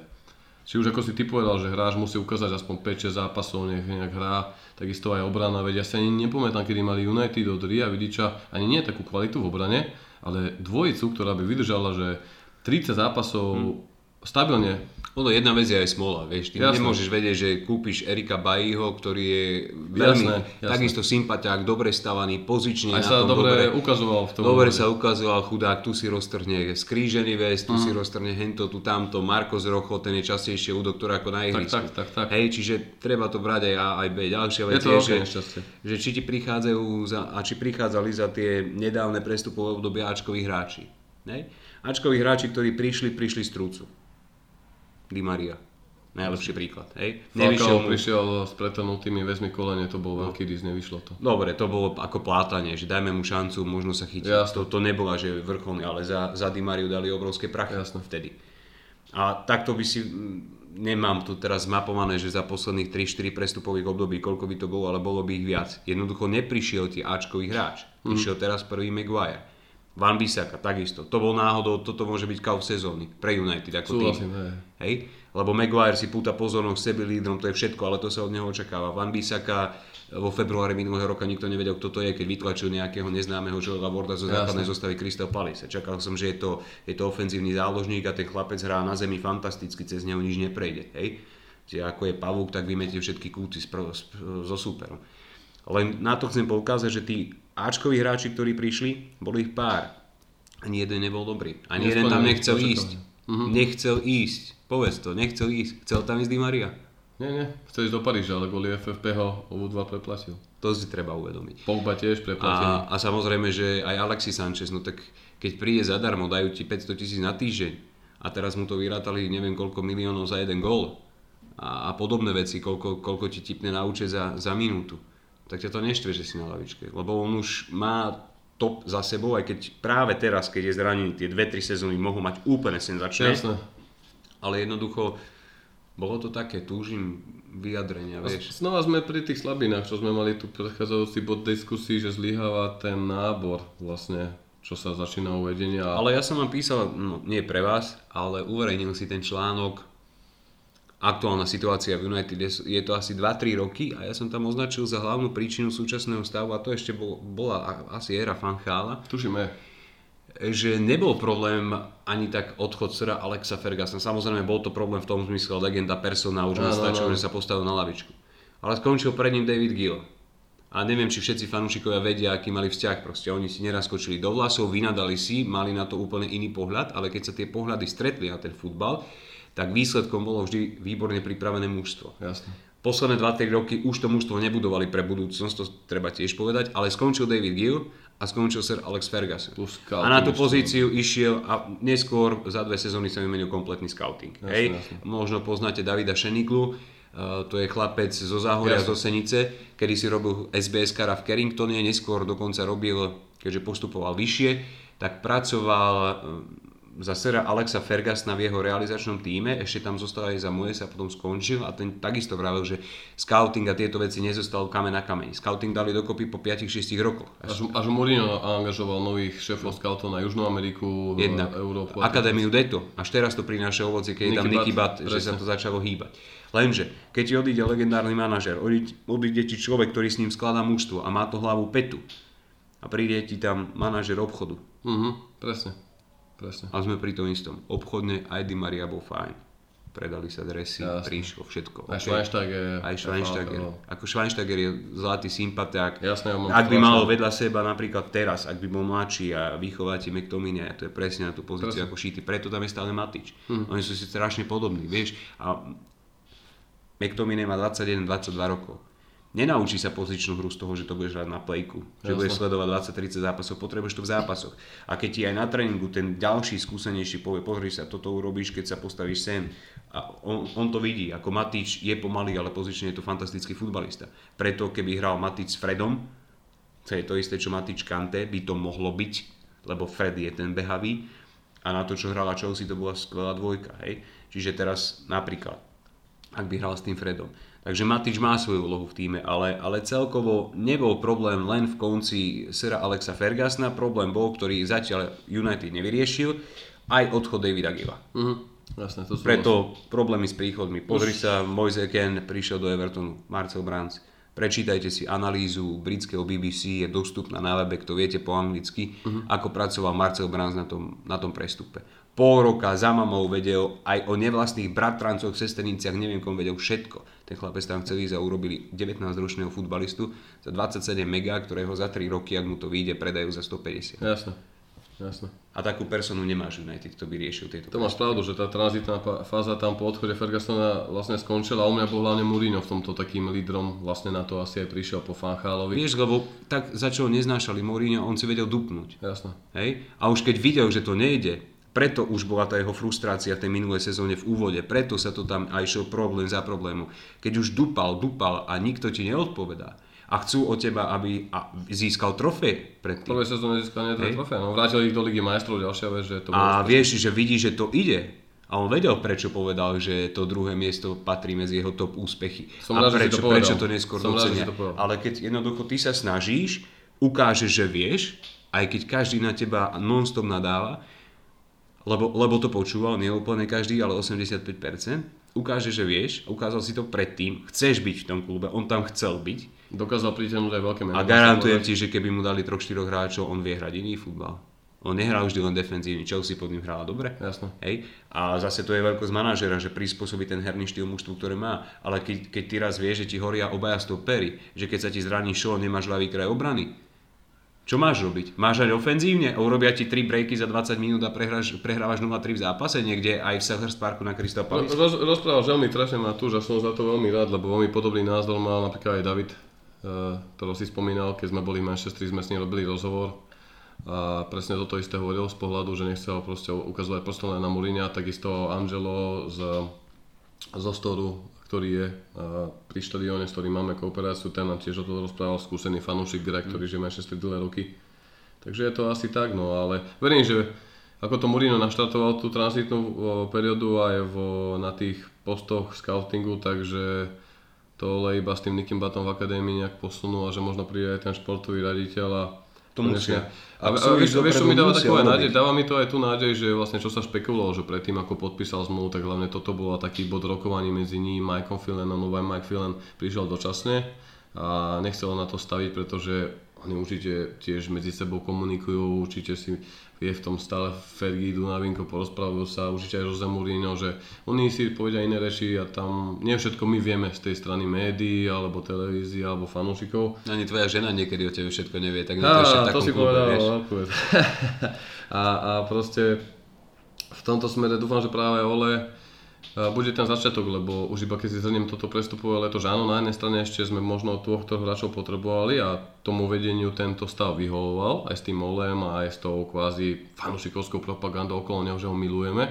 Či už ako si ty povedal, že hráč musí ukázať aspoň päť šesť zápasov, nech nejak hrá, takisto aj obrana, veď ja si ani nepamätám, kedy mali United od Ria Vidiča, ani nie takú kvalitu v obrane, ale dvojicu, ktorá by vydržala, že tridsať zápasov hmm. stabilne. Ono, jedna vec je aj smola, vieš, ty jasné. Nemôžeš vedieť, že kúpiš Erika Baillyho, ktorý je veľmi jasné, jasné. takisto sympatiák, dobre stavaný, pozične aj na tom dobre. Dobre ukazoval v tom. Dobre sa ukazoval, chudák, tu si roztrhne skrížený väz, tu mm. si roztrhne hento, tu tamto, Marcos Rojo, ten je častejšie u doktora ako na ihrisku. Tak, tak, tak, tak. Hej, čiže treba to brať aj A, aj B. Ďalšia vec je, je okay, že, že či ti prichádzajú za, a či prichádzali za tie nedávne prestupové obdobia Ačkoví hráči. Hej? Ačkoví hráči, ktorí prišli, prišli z trúcu. Di Maria. Najlepší príklad, hej. Nevyšiel mu... prišiel s pretrhnutými väzmi kolene, to bol veľký no. Diz, nevyšlo to. Dobre, to bolo ako plátanie, že dajme mu šancu, možno sa chytí. To, to nebola, že vrcholný, ale za, za Di Mariu dali obrovské prachy Jasne. vtedy. A takto by si, nemám tu teraz zmapované, že za posledných tri štyri prestupových období, koľko by to bolo, ale bolo by ich viac. Jednoducho neprišiel ti Ačkový hráč, prišiel mm. teraz prvý Maguire. Wan-Bissaka, takisto. To bol náhodou, toto môže byť kauf sezóny pre United ako tým. Hej? Lebo Maguire si púta pozornosť k sebe lídrom, to je všetko, ale to sa od neho očakáva. Wan-Bissaka vo februári minulého roka nikto nevedel, kto to je, keď vytlačil nejakého neznámeho Joela Warda zo základnej zostavy Crystal Palace. Čakal som, že je to, je to ofenzívny záložník, a ten chlapec hrá na zemi fantasticky, cez neho nič neprejde. Hej? Čiže ako je pavúk, tak vymetie všetky kúty so súperom. Len na to chcem poukázať, že tí Ačkoví hráči, ktorí prišli, boli ich pár. Ani jeden nebol dobrý. Ani Nespoň jeden tam nechcel ísť. Mm-hmm. Nechcel ísť. Povedz to, nechcel ísť. Chcel tam ísť Di Maria? Nie, nie. Chcel ísť do Paríža, ale kvôli ef ef pé ho o dve preplatil. To si treba uvedomiť. Pogba tiež preplatil. A, a samozrejme, že aj Alexis Sanchez, no tak keď príde zadarmo, dajú ti päťsto tisíc na týždeň, a teraz mu to vyrátali neviem koľko miliónov za jeden gól a, a podobné veci, koľko, koľko ti tipne na účet za, za minútu. Tak ťa to neštve, že si na lavičke, lebo on už má top za sebou, aj keď práve teraz, keď je zranený, tie dve tri sezóny mohol mať úplne senzačné. Jasne. Ale jednoducho, bolo to také túžim vyjadrenia, vieš. Znova sme pri tých slabinách, čo sme mali tu predchádzajúci bod diskusii, že zlyháva ten nábor vlastne, čo sa začína uvedenia. Ale ja som vám písal, no nie pre vás, ale uverejnil si ten článok Aktuálna situácia v United, je to asi dva tri roky, a ja som tam označil za hlavnú príčinu súčasného stavu, a to ešte bol, bola asi éra Van Gaala. Tušíme. Že nebol problém ani tak odchod Sira Alexa Fergusona. Samozrejme bol to problém v tom zmysle, legenda persona, už nastačil, že sa postavil na lavičku. Ale skončil pred ním David Gill. A neviem, či všetci fanúšikovia vedia, aký mali vzťah. Proste oni si neraz skočili do vlasov, vynadali si, mali na to úplne iný pohľad, ale keď sa tie pohľady stretli na ten futbal, tak výsledkom bolo vždy výborne pripravené mužstvo. Jasne. posledné dva tri roky už to mužstvo nebudovali pre budúcnosť, to treba tiež povedať, ale skončil David Gill a skončil Sir Alex Ferguson. A na tú pozíciu to... išiel a neskôr za dve sezóny sa vymenil kompletný scouting. Jasne, hej? Jasne. Možno poznáte Davida Šeniklu, Uh, to je chlapec zo Záhoria, yes. zo Senice, kedy si robil es bé es kára v Carringtone, neskôr dokonca robil, keďže postupoval vyššie, tak pracoval za Sira Alexa Fergusona v jeho realizačnom týme, ešte tam zostal aj za Moyesa, potom skončil a ten takisto vravil, že scouting a tieto veci nezostal kameň na kameň. Scouting dali dokopy po päť šesť rokoch. Až, až, až Mourinho angažoval nových šéfov scoutov na Južnú Ameriku, jednak, Európu. Akadémiu Deto. Až teraz to prináša ovoci, keď je tam Nicky Butt, že sa to začalo hýbať. Lenže, keď ti odíde legendárny manažer, odíde ti človek, ktorý s ním skladá mužstvo a má to hlavu petu a príde ti tam manažer obchodu. Mhm, presne, presne. A sme pri tom istom. Obchodne aj Di Maria bol fajn. Predali sa dresy, ja, príšlo, všetko. Aj okay. Schweinsteiger. Aj Schweinsteiger. No. Ako Schweinsteiger je zlatý sympatiák. Jasné, ja mám ak by malo vedľa seba napríklad teraz, ak by bol mladší a vychovatí McTominaya, to je presne na tú pozíciu presne. Ako šity. Preto tam je stále Matič. Mhm. Oni sú si strašne podobní, vieš. A McTominay má dvadsaťjeden dvadsaťdva rokov. Nenaučí sa pozičnú hru z toho, že to budeš hrať na plejku. Že budeš sledovať dvadsať tridsať zápasov, potrebuješ to v zápasoch. A keď ti aj na tréningu ten ďalší skúsenejší povie, pozri sa, toto urobíš, keď sa postavíš sem. A on, on to vidí, ako Matič je pomalý, ale pozične je to fantastický futbalista. Preto keby hral Matič s Fredom, to je to isté, čo Matič Kanté, by to mohlo byť, lebo Fred je ten behavý. A na to, čo hrala Chelsea, to bola skvelá dvojka. Hej? Čiže teraz napríklad ak by hral s tým Fredom. Takže Matič má svoju úlohu v týme, ale, ale celkovo nebol problém len v konci Sira Alexa Fergusona, problém bol, ktorý zatiaľ United nevyriešil, aj odchod Davida Gilla. Uh-huh. Jasné, to preto vlastne. Problémy s príchodmi. Pozri Už... sa, Moise Kean prišiel do Evertonu, Marcel Brands. Prečítajte si analýzu britského bé bé cé, je dostupná na webe, kto viete po anglicky, uh-huh. ako pracoval Marcel Brands na tom, na tom prestupe. Pol roka za mamou vedel aj o nevlastných bratrancoch, sesterniciach, neviem kom vedel všetko. Ten chlapec tam chcel ísť a urobili devätnásťročného futbalistu za dvadsaťsedem mega, ktorého za tri roky, ak mu to vyjde, predajú za stopäťdesiat. Jasné, jasné. A takú personu nemáš United, kto by riešil tieto. To máš pravdu, že tá tranzitná fáza tam po odchode Fergusona vlastne skončila a u mňa bol hlavne Mourinho v tomto takým lídrom, vlastne na to asi aj prišiel po Fanchalovi. Vieš, lebo tak začal neznášali Mourinho, on si vedel dupnúť. Jasné. Hej? A už keď videl, že to nejde, preto už bola tá jeho frustrácia v tej minulej sezóne v úvode, preto sa to tam aj šiel problém za problému. Keď už dupal, dupal a nikto ti neodpovedá a chcú od teba, aby získal trofej predtým. V prvej sezóne získal nie trofej, no vrátili ich do Ligy majstrov, ďalšia vec, že to bolo... A vieš, že vidí, že to ide a on vedel, prečo povedal, že to druhé miesto patrí medzi jeho top úspechy. Som a rád, prečo, to prečo to neskôr docenia. Ale keď jednoducho ty sa snažíš, ukážeš, že vieš, aj keď každý na teba non-stop nadáva, Lebo, lebo to počúval, nie úplne každý, ale osemdesiatpäť percent, ukáže, že vieš, ukázal si to predtým, chceš byť v tom klube, on tam chcel byť. Dokázal pritiahnuť aj veľké meno. A garantujem ti, že keby mu dali tri štyri hráčov, on vie hrať iný futbal. On nehrá vždy len defenzívny, Chelsea pod ním hrála dobre. Jasné. Hej? A zase to je veľkosť manažera, že prispôsobí ten herný štýl mužstvu, ktoré má. Ale keď, keď ty raz vieš, že ti horia obaja stopery, že keď sa ti zraní šol, nemáš ľavý kraj obrany, čo máš robiť? Máš hrať ofenzívne? Urobia ti tri breaky za dvadsať minút a prehráš, prehrávaš nula tri v zápase niekde aj v Selhurst Parku na Crystal Palace? Roz, rozprával veľmi trefne Matúš a som za to veľmi rád, lebo veľmi podobný názor mal napríklad aj David, ktorého si spomínal, keď sme boli v Manchesteri, sme s ním robili rozhovor a presne toto isté hovoril z pohľadu, že nechcel proste ukazovať prosto len na Mourinha, takisto Angelo z, zo Storu, ktorý je pri štadióne, s ktorým máme kooperáciu, ten nám tiež o to rozprával skúsený fanúšik Greg, ktorý žije v Manchesteri dlhé roky. Takže je to asi tak, no ale verím, že ako to Mourinho naštartoval tú transitnú periódu aj v, na tých postoch scoutingu, takže to ale iba s tým Nickym Buttom v akadémii nejak posunul a že možno príde aj ten športový raditeľ a to musia. A, a, a vieš, čo mi dáva takú nádej? Dáva mi to aj tú nádej, že vlastne čo sa špekulovalo, že predtým ako podpísal zmluvu, tak hlavne toto bolo taký bod rokovaní medzi ním a Mikeom Phelan a novým Mike Phelan prišiel dočasne a nechcel na to staviť, pretože oni určite tiež medzi sebou komunikujú, určite si je v tom stále Fergie, Dunavinko, porozprávajú sa, určite aj Jose Mourinho, že oni si povedia iné reči a tam nie všetko my vieme z tej strany médií, alebo televízie, alebo fanúšikov. Ani tvoja žena niekedy o tebe všetko nevie, tak na to ešte v takom klube, vieš. A, a proste v tomto smere dúfam, že práve Ole bude ten začiatok, lebo už iba keď si zhrniem toto prestupové leto, že áno, na jednej strane ešte sme možno dvoch troch hráčov potrebovali a tomu vedeniu tento stav vyhovoval aj s tým Olem a aj s tou kvázi fanúšikovskou propagandou okolo neho, že ho milujeme,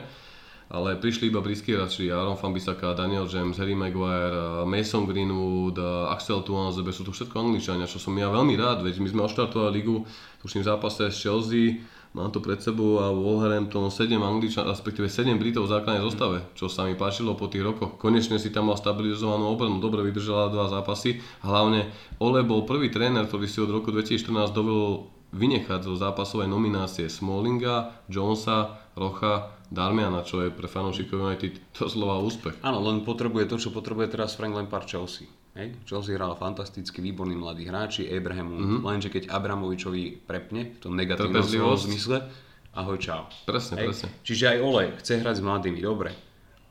ale prišli iba blízky hráči, Aaron Wan-Bissaka, Daniel James, Harry Maguire, Mason Greenwood, Axel Tuanzebe, sú to všetko Angličania, čo som ja veľmi rád, veď my sme odštartovali ligu tuším v zápase s Chelsea. Mám to pred sebou a Wolverhampton sedem Angličan, respektíve sedem Britov v základnej zostave, čo sa mi páčilo po tých rokoch. Konečne si tam mal stabilizovanú obranu, dobre vydržala dva zápasy. Hlavne Ole bol prvý tréner, ktorý si od roku dvetisícštrnásť dovolil vynechať zo zápasovej nominácie Smallinga, Jonesa, Rocha, Darmiana, čo je pre fanúšikov United doslova úspech. Áno, len potrebuje to, čo potrebuje teraz Frank Lampard Chelsea. Hej. Chelsea hral fantasticky, výborní mladí hráči, Abrahamu, mm-hmm. lenže keď Abramovičovi prepne v tom negatívnom svojom zmysle, ahoj čau. Presne, Hej. presne. Čiže aj Ole chce hrať s mladými, dobre,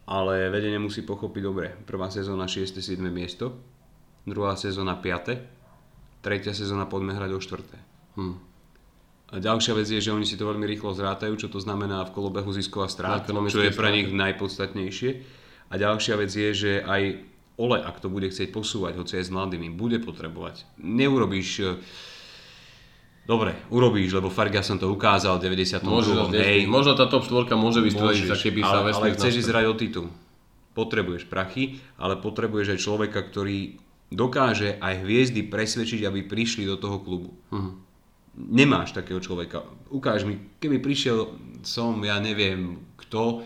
ale vedenie musí pochopiť dobre. Prvá sezóna šieste siedme miesto, druhá sezóna piate, tretia sezóna poďme hrať o štvrté. Hm. A ďalšia vec je, že oni si to veľmi rýchlo zrátajú, čo to znamená v kolobehu zisková strát, čo je pre nich najpodstatnejšie. A ďalšia vec je, že aj Ole, ak to bude chcieť posúvať, hoci aj s mladými, bude potrebovať. Neurobíš... Dobre, urobíš, lebo Ferguson to ukázal v deväťdesiatom Možno, hej, možno tá top štvorka môže vystreliť, keby sa vesmír... Ale chceš ísť hrať o titul. Potrebuješ prachy, ale potrebuješ aj človeka, ktorý dokáže aj hviezdy presvedčiť, aby prišli do toho klubu. Mhm. Nemáš takého človeka. Ukáž mi, keby prišiel som, ja neviem kto,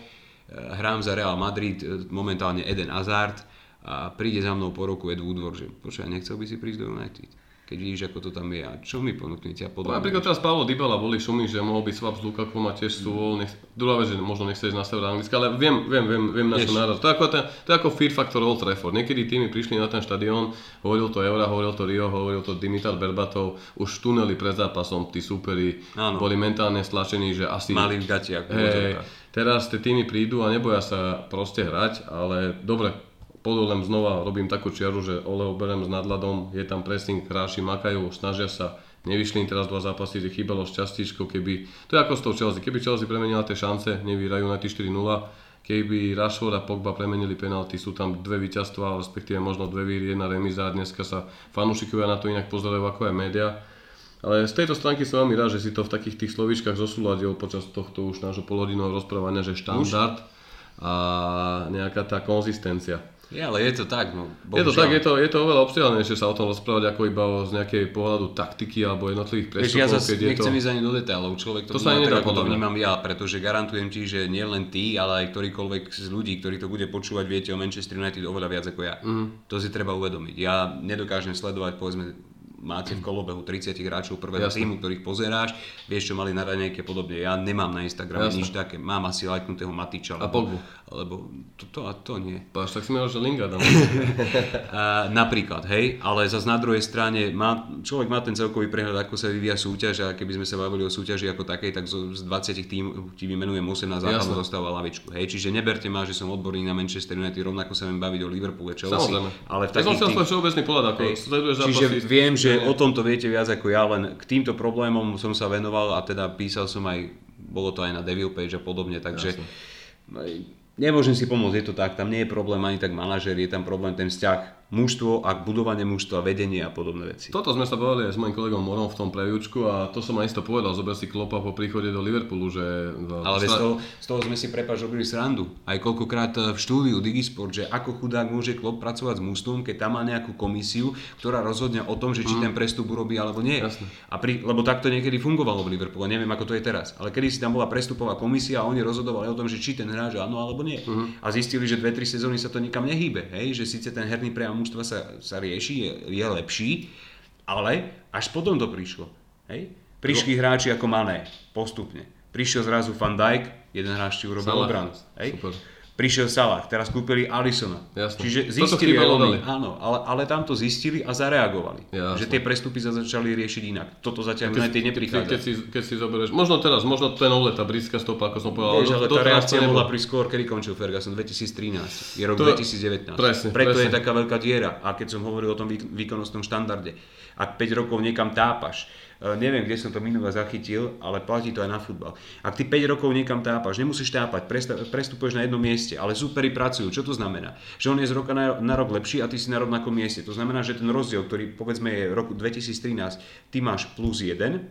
hrám za Real Madrid, momentálne Eden Hazard, a príde za mnou po roku Ed Woodward, že počkaj, nechcel by si prísť do United, keď vidíš, ako to tam je, a čo mi ponúknete? Napríklad teraz Paulo Dybala boli šumy, že mohol byť swap s Lukakom a tiež sú voľ, nech... druhá vec, že možno nechce ísť na sever Anglicka, ale viem, viem, viem, viem na čo náraz. To je ako, ten, to je ako fear factor Old Trafford. Niekedy tímy prišli na ten štadión, hovoril to Evra, hovoril to Rio, hovoril to Dimitar Berbatov, už tuneli pred zápasom, tí superi boli mentálne stlačení, že asi... Mali v gati, ako hey, teraz tie tímy prídu a neboja sa proste hrať, ale dobre. Podolem znova robím takú čiaru, že Oleho beriem s nadladom, je tam pressing, hráči makajú, snažia sa, nevyšli im teraz dva zápasy, že chýbalo šťastíčko, keby, to je ako s tou Chelsea, keby Chelsea premenila tie šance, nevyhrajú na tie štyri nula, keby Rashford a Pogba premenili penalty, sú tam dve víťazstvá, respektíve možno dve výhry, jedna remíza, dneska sa fanúšikovia na to inak pozerajú ako aj médiá. Ale z tejto stránky som veľmi rád, že si to v takých tých slovíčkach zosúladil počas tohto už nášho polhodinového rozprávania, že štandard už? A nejaká tá konzistencia. Ja, ale je to tak, no. Je to tak, je to, je to oveľa obsiaľnejšie sa o tom rozprávať ako iba z nejakej pohľadu taktiky alebo jednotlivých prestupov. Ja zase nechcem ísť to... ani do detailov, človek to, to sa nedá, tak ako to vnímam ja, pretože garantujem ti, že nie len ty, ale aj ktorýkoľvek z ľudí, ktorí to bude počúvať, viete o Manchester United oveľa viac ako ja. Mm. To si treba uvedomiť. Ja nedokážem sledovať, povedzme, máte v kolobehu tridsať hráčov prvého tímu, ktorých pozeráš, vieš, čo mali na ranejke podobne. Ja nemám na Instagrame Jasne. nič také, mám asi lajknutého Matiča. A Pogbu. Lebo to, to a to nie. Páš, tak si mal, že Lingarda. Napríklad, hej, ale zase na druhej strane, má, človek má ten celkový prehľad, ako sa vyvíja súťaž, a keby sme sa bavili o súťaži ako takej, tak z dvadsať tímov ti vymenujem osemnásť základov, dostáva lavičku. Hej, čiže neberte ma, že som odborník na Manchester United, rovnako sa viem baviť o Liverpoole, Chelsea. Ale v takých ja tým... všeobecný pohľad, ako sleduješ zápasy. Čiže viem, že o tomto viete viac ako ja, len k týmto problémom som sa venoval a teda písal som aj, bolo to aj na Devil Page a podobne, takže Jasne. nemôžem si pomôcť, je to tak, tam nie je problém ani tak manažer, je tam problém ten vzťah mužstvo a budovanie mužstva, vedenie a podobné veci. Toto sme sa bavili aj s mojím kolegom Morom v tom previúčku a to som aj isto povedal, zober si Kloppa po príchode do Liverpoolu, že... Ale z toho, z toho sme si prepáč robili srandu, aj koľkokrát v štúdiu Digi Sport, že ako chudák môže Klopp pracovať s mužstvom, keď tam má nejakú komisiu, ktorá rozhodne o tom, že či mm. ten prestup urobí alebo nie. Jasne. A pri, lebo takto niekedy fungovalo v Liverpoolu, neviem ako to je teraz, ale kedysi tam bola prestupová komisia a oni rozhodovali o tom, že či ten hráč áno alebo nie. Mm. A zistili, že dve tri sezóny sa to nikam nehýbe, hej, že síce ten herný priam mužstva sa, sa rieši, je, je lepší, ale až potom to prišlo. Hej? Prišli hráči ako Mané, postupne. Prišiel zrazu Van Dijk, jeden hráč ti urobil obranu. Prišiel Salah, teraz kúpili Alisona. Jasne. Čiže zistili, oni, áno, ale, ale tam to zistili a zareagovali. Jasne. Že tie prestupy sa začali riešiť inak. Toto zatiaľ aj tie neprichádza. Keď si, keď si zoberieš, možno teraz, možno ten Ole, tá britská stopa, ako som povedal. Vieš, ale do, tá reakcia bola pri skôr, kedy končil Ferguson, dvetisíctrinásť, je rok to... dvetisícdevätnásť. Presne, Preto presne. je taká veľká diera. A keď som hovoril o tom výkonnostnom štandarde, ak päť rokov niekam tápaš, Neviem, kde som to minule zachytil, ale platí to aj na futbal. Ak ty päť rokov niekam tápaš, nemusíš tápať, prestupuješ na jedno mieste, ale súperi pracujú. Čo to znamená? Že on je z roka na rok lepší a ty si na rovnakom mieste. To znamená, že ten rozdiel, ktorý povedzme je v roku dvetisíctrinásť, ty máš plus jeden,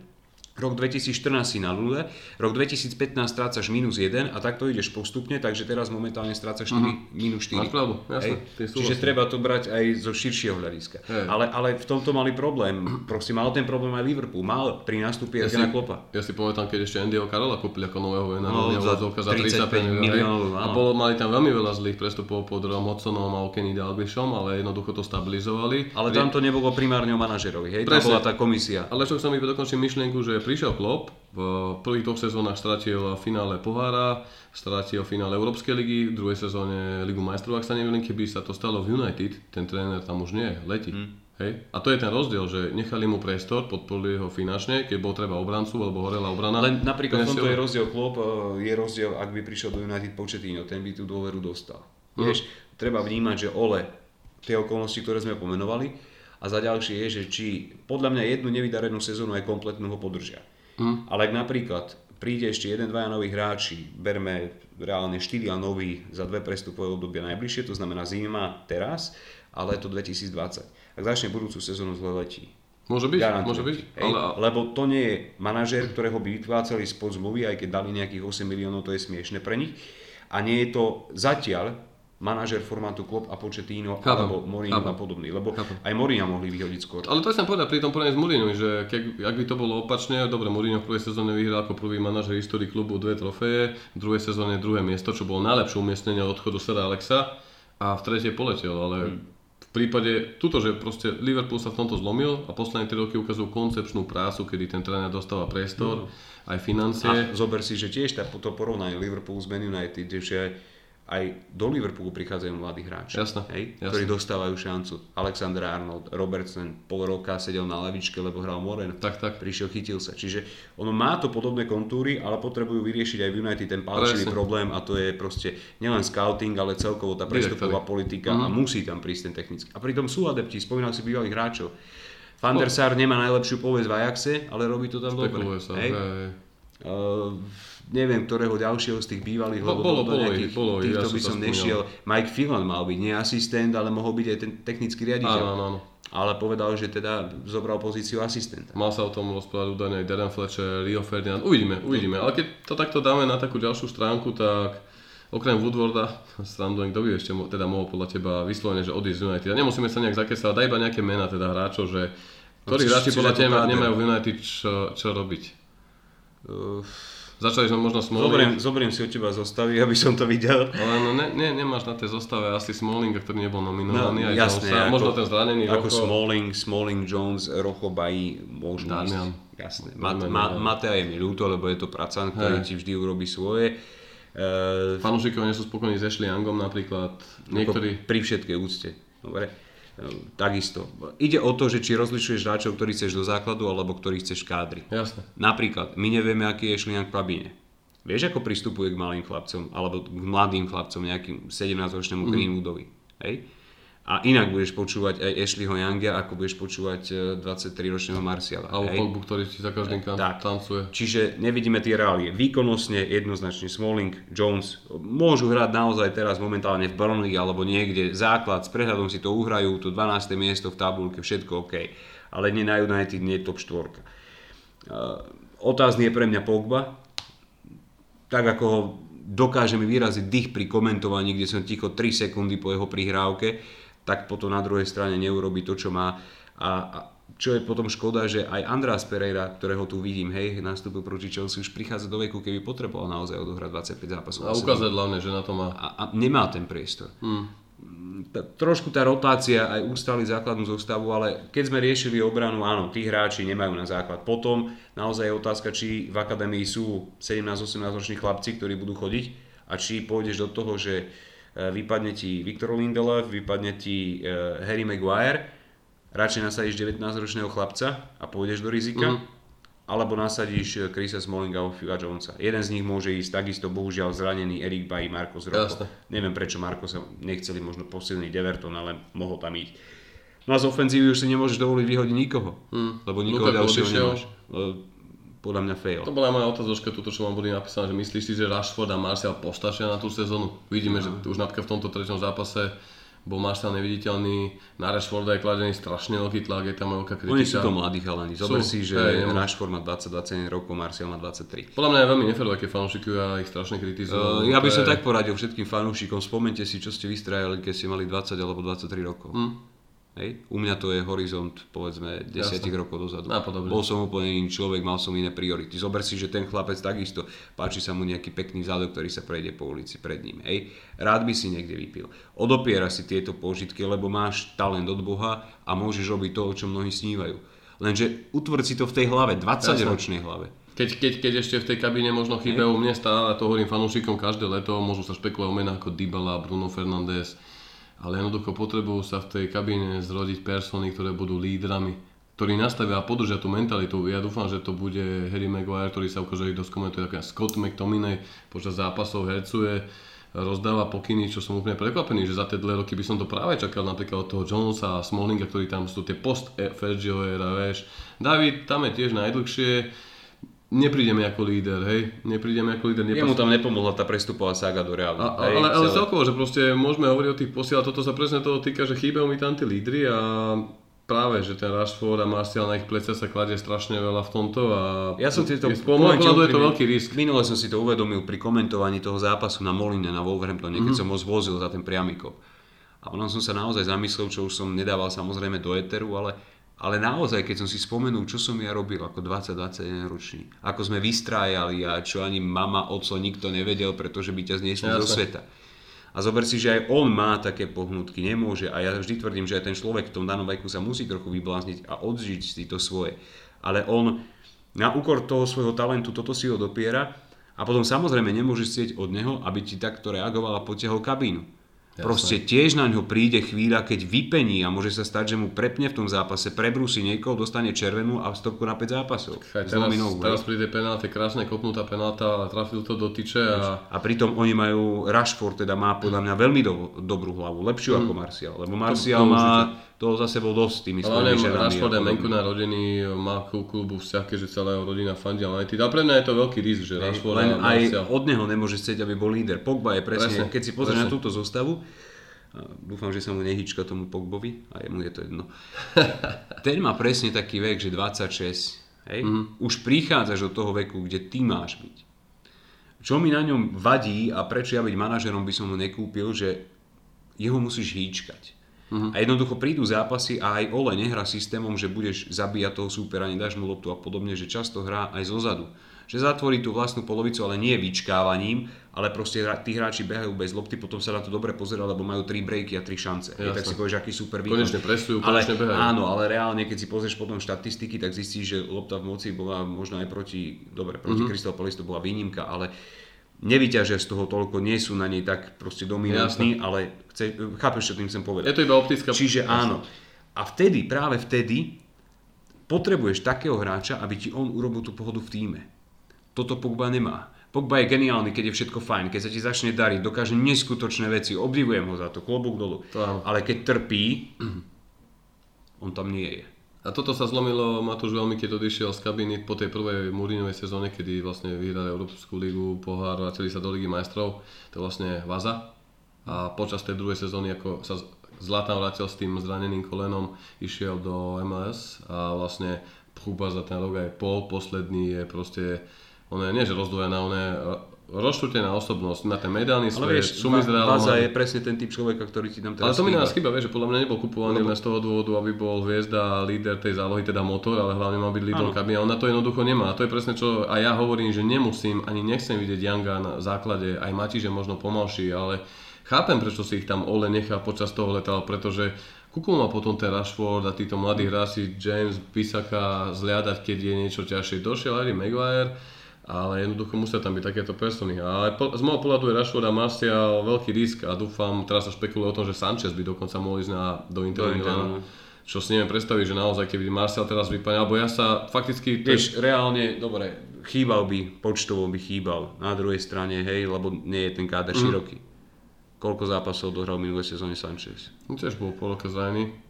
rok dvetisícštrnásť si na nule, rok dvetisícpätnásť strácaš minus jeden a takto ideš postupne, takže teraz momentálne strácaš štyri, minus štyri. Klavo, jasne, čiže vlastne treba to brať aj zo širšieho hľadiska. Ale, ale v tomto mali problém, proste mal ten problém aj Liverpool, mal pri nástupe ja Jurgena Kloppa. Ja si pamätám, keď ešte Andyho Carrolla kúpili ako nového generálneho hľadzovka za tridsaťpäť miliónov. A bolo, mali tam veľmi veľa zlých prestupov pod Rom Hodsonom a Kenny Dalglishom, ale jednoducho to stabilizovali. Ale tam to nebolo primárne o manažerovi, hej, tam bola tá komisia. Ale čo chcem mi dokončiť myšlienku, že prišiel Klopp, v prvých dvoch sezónach stratil finále pohára, stratil finále Európskej ligy, v druhej sezóne Ligu majstrov, ak sa neviem, keby sa to stalo v United, ten tréner tam už nie je, letí. Hmm. Hej. A to je ten rozdiel, že nechali mu priestor, podporili ho finančne, keď bol treba obrancu alebo horela obrana. Len napríklad v tomto je rozdiel Klopp, je rozdiel, ak by prišiel do United Pochettino, ten by tú dôveru dostal. Hmm. Vieš, treba vnímať, že ole tie okolnosti, ktoré sme pomenovali, a za ďalšie je, že či podľa mňa jednu nevydarenú sezónu aj kompletnú ho podržia. Mm. Ale ak napríklad príde ešte jeden, dvaja noví hráči, berme reálne štyria noví za dve prestupové obdobia najbližšie, to znamená zima teraz a leto dvetisícdvadsať. Ak začne budúcu sezónu zle letí. Môže byť, Garantujem. môže byť. Ale... Lebo to nie je manažér, ktorého by vyplácali spod zmluvy, aj keď dali nejakých osem miliónov, to je smiešne pre nich. A nie je to zatiaľ manažer formátu Klopp a Pochettino alebo Mourinho a podobný, lebo chápam. Aj Mourinho mohli vyhodiť skôr. Ale to som povedal pri tom porovnaní s Mourinhom, že keď, ak by to bolo opačne, dobre, Mourinho v prvej sezóne vyhral ako prvý manažer histórii klubu dve trofeje, v druhej sezóne druhé miesto, čo bolo najlepšie umiestnenie od odchodu Sira Alexa a v tretej poletel, ale hmm. v prípade tuto, že proste Liverpool sa v tomto zlomil a posledné tri roky ukazujú koncepčnú prácu, kedy ten tréner dostáva priestor, hmm. aj financie. A zober si, že tiež to porovnanie Liverpool s Man United, že aj do Liverpoolu prichádzajú mladí hráči, jasne, hej, jasne. ktorí dostávajú šancu. Alexander Arnold, Robertson, pol roka sedel na lavičke, lebo hral Moren, tak, tak. prišiel, chytil sa. Čiže ono má to podobné kontúry, ale potrebujú vyriešiť aj v United ten palčivý problém a to je proste nielen scouting, ale celkovo tá prestupová politika uh-huh. a musí tam prísť ten technický. A pritom sú adepti, spomínal si bývalých hráčov. Van der Sar nemá najlepšiu povesť v Ajaxe, ale robí to tam dobre. Uh, neviem, ktorého ďalšieho z tých bývalých, lebo bolo, do nejakých bolo, týchto ja by som nešiel. Mike Phelan mal byť nie asistent, ale mohol byť aj ten technický riaditeľ. Áno, áno. Ale povedal, že teda zobral pozíciu asistenta. Mal sa o tom rozprávať údajne aj Darren Fletcher, Rio Ferdinand, uvidíme, uvidíme. Ale keď to takto dáme na takú ďalšiu stránku, tak okrem Woodwarda, srandujem, kto by ešte mo- teda mohol podľa teba vyslovene, že odísť z United. A nemusíme sa nejak zakesať, daj iba nejaké mená teda hráčov, že ktorí hráči podľa teba nemajú v United čo, čo robiť. Uh, Začali sme možno Smalling. Zoberiem si od teba zostavy, aby som to videl. Ale no, ne, ne, nemáš na tej zostave asi Smallinga, ktorý nebol nominovaný. No, aj jasné, ako, možno ten zranený ako Rocho. Smalling, Smalling, Jones, Rocho, Bailly, možno Damian. Jasné. Damian, Mat, Mat, Matea je mi ľúto, lebo je to pracan, ktorý ti vždy urobí svoje. Uh, Fanúšikov nie sú spokojní s Ashley Youngom napríklad. Niektorí... Pri všetkej úcte. Dobre. Takisto. Ide o to, že či rozlišuješ hráčov, ktorí chceš do základu, alebo ktorí chceš v kádri. Jasne. Napríklad, my nevieme, aký je Šliňák v Prabine. Vieš, ako pristupuje k malým chlapcom, alebo k mladým chlapcom, nejakým sedemnásťročnému Greenwoodovi. Hej? A inak budeš počúvať aj Ashleyho Younga, ako budeš počúvať dvadsaťtriročného Martiala. Alebo Pogbu, ktorý ti za každým kan- tancuje. Čiže nevidíme tie reálie. Výkonnostne jednoznačne Smalling, Jones môžu hrať naozaj teraz momentálne v Burnley alebo niekde. Základ, s prehľadom si to uhrajú, to dvanáste miesto v tabuľke, všetko OK. Ale nie na United, nie top štvorka. Uh, otázny je pre mňa Pogba. Tak ako ho dokáže mi vyraziť dých pri komentovaní, kde som ticho tri sekundy po jeho prihrávke, tak potom na druhej strane neurobí to, čo má. A, a čo je potom škoda, že aj Andreas Pereira, ktorého tu vidím, hej, nastúpil proti Chelsea, už prichádza do veku, keby potreboval naozaj odohrať dvadsaťpäť zápasov. A ukázať hlavne, že na to má. A, a nemá ten priestor. Hmm. Tá, trošku tá rotácia aj ustali základnú zostavu, ale keď sme riešili obranu, áno, tí hráči nemajú na základ. Potom naozaj je otázka, či v akadémii sú sedemnásť osemnásť roční chlapci, ktorí budú chodiť a či pôjdeš do toho, že vypadne ti Victor Lindelof, vypadne ti uh, Harry Maguire, radšej nasadíš devätnásťročného chlapca a pôjdeš do rizika, mm-hmm. alebo nasadíš Chrisa Smallinga a Phila Jonesa. Jeden z nich môže ísť takisto, bohužiaľ zranený Eric Bailly, Marcus Rashford. Neviem prečo Marcusa nechceli možno posilniť Everton, ale mohol tam ísť. No a z ofenzívy už si nemôžeš dovoliť vyhodiť nikoho, hmm. lebo nikoho Lukaku ďalšieho odišiel. Nemáš. Podľa mňa fail. To bola moja otázočka, toto čo vám boli napísané, že myslíš si, že Rashford a Martial poštačia na tú sezónu? Vidíme, uh-huh. že už napríklad v tomto treťom zápase bol Martial neviditeľný, na Rashforda je kladený strašne veľký tlak, je tam veľká kritika. Oni sú to mladí chalani, zober si, že hey, Rashford má dvadsať dvadsaťjeden rokov, Martial má dvadsaťtri. Podľa mňa je veľmi neférové, keď fanúšikujú a ich strašne kritizujú. Uh, ja by som tak poradil všetkým fanúšikom, spomeňte si, čo ste vystrajali, keď ste mali dvadsať alebo dvadsaťtri rokov. Hmm. Hej. U mňa to je horizont, povedzme, desiatich rokov dozadu. Napodobne. Bol som úplne iný človek, mal som iné priority. Zober si, že ten chlapec takisto, páči sa mu nejaký pekný zádok, ktorý sa prejde po ulici pred ním. Hej. Rád by si niekde vypil. Odopiera si tieto požitky, lebo máš talent od Boha a môžeš robiť to, o čo mnohí snívajú. Lenže utvrd si to v tej hlave, dvadsaťročnej hlave. Keď, keď, keď ešte v tej kabíne možno chýba u mne stále, to hovorím fanúšikom každé leto, môžu sa špekulovať o mená ako Dybala, Bruno Fernandes. Ale jednoducho potrebujú sa v tej kabíne zrodiť persony, ktoré budú lídrami, ktorí nastavia a podržia tú mentalitu. Ja dúfam, že to bude Harry Maguire, ktorý sa ukáže, kto skomentuje, ako Scott McTominay počas zápasov hercuje, rozdáva pokyny, čo som úplne prekvapený, že za tie dlhé roky by som to práve čakal napríklad od toho Jonesa a Smallinga, ktorí tam sú tie post-Fergio era, vieš. David tam je tiež najdlhšie. Neprídeme ako líder, hej, neprídeme ako líder. Jemu tam nepomohla tá prestupová saga do Realu. Ale, ale celkovo, že proste môžeme hovoriť o tých posielách, toto sa presne toho týka, že chýbajú mi tam tí lídri a práve, že ten Rashford a Martial na ich plecia sa kladie strašne veľa v tomto a ja som si to, je, poviem, je to veľký risk. Minule som si to uvedomil pri komentovaní toho zápasu na Moline na Wolverhamptone, mm-hmm. keď som ho zvozil za ten priamikov. A potom som sa naozaj zamyslel, čo už som nedával samozrejme do éteru, ale Ale naozaj, keď som si spomenul, čo som ja robil ako dvadsať dvadsaťjeden ročný, ako sme vystrájali a čo ani mama, oco, nikto nevedel, pretože by ťa zniesli ja, zo sveta. A zober si, že aj on má také pohnutky, nemôže. A ja vždy tvrdím, že aj ten človek v tom danom veku sa musí trochu vyblázniť a odžiť si to svoje. Ale on na úkor toho svojho talentu toto si ho dopiera a potom samozrejme nemôže chcieť od neho, aby ti takto reagoval a potiahol kabínu. Jasne. Proste tiež na ňo príde chvíľa, keď vypení a môže sa stať, že mu prepne v tom zápase, prebrúsi niekoho, dostane červenú a stopku na päť zápasov. Chaj, teraz, teraz príde penálta, krásne kopnutá penálta, trafil to do tyče. A... a pritom oni majú, Rashford teda má podľa mňa veľmi do, dobrú hlavu, lepšiu mm. ako Martial, lebo Martial to, to má toho za sebou dosť tými svojimi ženami. Rashford je menku narodený, má ku klubu vzťah, keďže celá rodina fandí United. A pre mňa je to veľký risk, že Rashford a Martial. Aj od neho nemôže chcieť, aby bol líder. Pogba je presne, presne keď si pozrieš na túto zostavu, dúfam, že sa mu nehyčka tomu Pogbovi, a jemu je to jedno. Ten má presne taký vek, že dvadsaťšesť, hej? Mm-hmm. Už prichádzaš do toho veku, kde ty máš byť. Čo mi na ňom vadí a prečo ja byť manažerom by som ho nekúpil, že jeho musíš hýčkať. Mm-hmm. A jednoducho prídu zápasy a aj Ole nehrá systémom, že budeš zabíjať toho súpera, nedáš mu loptu a podobne, že často hrá aj zozadu. Že zatvorí tú vlastnú polovicu, ale nie vyčkávaním, ale proste tí hráči behajú bez lopty, potom sa na to dobre pozerá, lebo majú tri breaky a tri šance. Hej, tak si povieš, aký super výkon. Konečne presujú, konečne behajú. Áno, ale reálne, keď si pozrieš potom štatistiky, tak zistíš, že lopta v moci bola možno aj proti, dobre, proti mm-hmm. Crystal Palace to bola výnimka, ale nevyťažia z toho toľko, nie sú na nej tak proste dominantní, ale chce, chápeš, čo tým chcem povedať. Je to iba optická. Čiže áno. A vtedy, práve vtedy, potrebuješ takého hráča, aby ti on urobil tú pohodu v tíme. Toto Pogba nemá. Pogba je geniálny, keď je všetko fajn, keď sa ti začne dariť, dokáže neskutočné veci, obdivujem ho za to, klobúk dolu. To ale keď trpí, on tam nie je. A toto sa zlomilo Matúš veľmi, keď odišiel z kabiny po tej prvej Mourinhovej sezóne, kedy vlastne vyhrali Európsku ligu, pohár, vrátili sa do Ligy majstrov, to je vlastne Vaza. A počas tej druhej sezóny, ako sa Zlatan vrátil s tým zraneným kolenom, išiel do em el es a vlastne Pogba za ten rok aj pol, posledný je proste. Ona nie, že rozdvojená, ona je rozštútená osobnosť na ten mediálny svet, sumi zdravom. Vaza je presne ten typ človeka, ktorý ti tam teraz. Ale to mi nás chýba, vieš, že podľa mňa nebol kupovaný len z toho dôvodu, aby bol hviezda, líder tej zálohy, teda motor, ale hlavne mal byť lídrom kabiny. On na to jednoducho nemá. A to je presne čo a ja hovorím, že nemusím, ani nechcem vidieť Younga na základe, aj Matiče možno pomalší, ale chápem, prečo si ich tam Ole nechá počas toho leta, pretože kúkol ma potom ten Rashford a títo mladí hráči James Bissaka zliadať, keď je niečo ťažšie. Došiel Harry Maguire, ale jednoducho musia tam byť takéto persony. Ale z môjho pohľadu je Rashford a Martial veľký risk a dúfam, teraz sa špekuluje o tom, že Sanchez by dokonca mohol ísť na, do Interu Milana. Čo si neviem predstaviť, že naozaj keby Martial teraz vypadne, alebo ja sa fakticky... Vieš, reálne, dobre, chýbal by, počtovo by chýbal. Na druhej strane, hej, lebo nie je ten káder mm. široký. Koľko zápasov dohral minulé sezóne Sanchez? Tiež bol po roka zranený.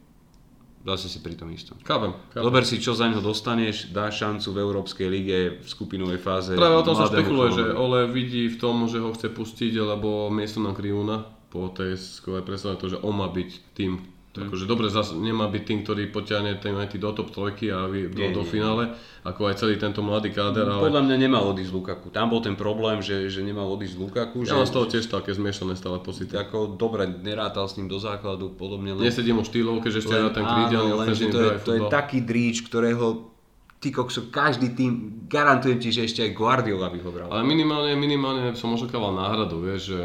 zase si pri tom istom. Kábem. Zober si, čo za ňo dostaneš, dáš šancu v Európskej lige, v skupinovej fáze. Práve o tom sa špekuluje, že Ole vidí v tom, že ho chce pustiť, lebo miesto na Kryúna, po tej skvelej predstave to, že on má byť tým. Takže dobre, zase nemá byť tým, ktorý potiahne ten United do top trojky a do, nie, do finále, ako aj celý tento mladý káder. Ale... Podľa mňa nemal odísť Lukaku. Tam bol ten problém, že, že nemal odísť Lukaku. Ja mám z toho tiež také zmiešané stále pocity. Ako dobre, nerátal s ním do základu, podobne. Len... Nesedím o štýlovke, že ešte len, ten krídelný ofenzívny drive. To je taký dríč, ktorého... Ty kokso, každý tým, garantujem ti, že ešte aj Guardiola by ho bral. Ale minimálne, minimálne som očakával náhradu, vieš, že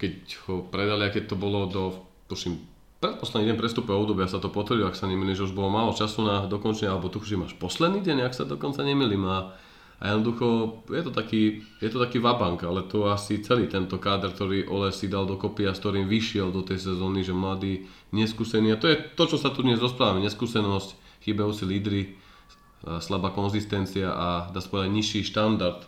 keď ho predali, a keď to bolo do, tuším, predposledný deň prestupového obdobia sa to potvrdilo, ak sa nemýlim, že už bolo málo času na dokončenie, alebo tuším až posledný deň, ak sa dokonca nemýlim. A, a jednoducho je to taký, je to taký vabank, ale to asi celý tento káder, ktorý Ole si dal dokopy a s ktorým vyšiel do tej sezóny, že mladý, neskúsený. A to je to, čo sa tu dnes rozprávame, neskúsenosť, chýbajúci lídri, slabá konzistencia a dá sa povedať nižší štandard.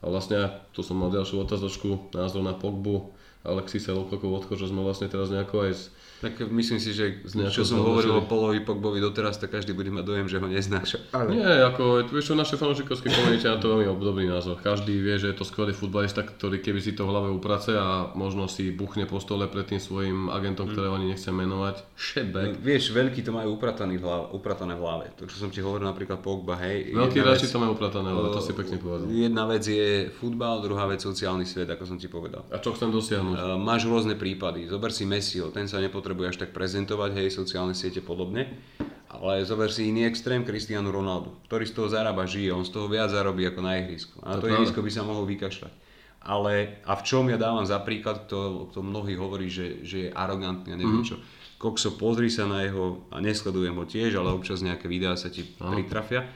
A vlastne, tu som mal ďalšiu otázočku, názor na Pogbu, Alexisa Lukakov odchod, že sme vlastne teraz nejako aj... Z... Tak myslím si, že čo som hovoril o Polovi Pogbovi doteraz, tak každý bude mať dojem, že ho neznáša. Ale... Nie, ako vieš čo, naše fanúšikovské komunite na to veľmi obdobný názor. Každý vie, že je to skvelý futbalista, ktorý keby si to v hlave uprace a možno si buchne po stole pred tým svojim agentom, ktorého ani nechcem menovať. Šebek. No, vieš, veľkí to majú upratané v hlave. To, čo som ti hovoril napríklad Pogba, hej. Veľkí hráči to majú upratané, ale to si pekne povedal. Jedna vec je futbal, druhá vec sociálny svet, ako som ti povedal. A čo chcem dosiahnuť? Máš rôzne prípady. Zober si Messiho, ten sa nepotrebuje až tak prezentovať, hej, sociálne siete podobne, ale zober si iný extrém, Cristiano Ronaldo, ktorý z toho zarába, žije, on z toho viac zarobí ako na ihrisku. A na to, to ihrisko by sa mohol vykašľať. Ale a v čom ja dávam za príklad, to, to mnohí hovorí, že, že je arogantný a neviem mm. čo. Kokso, pozri sa na jeho, a nesledujem ho tiež, ale občas nejaké videá sa ti Aha. pritrafia,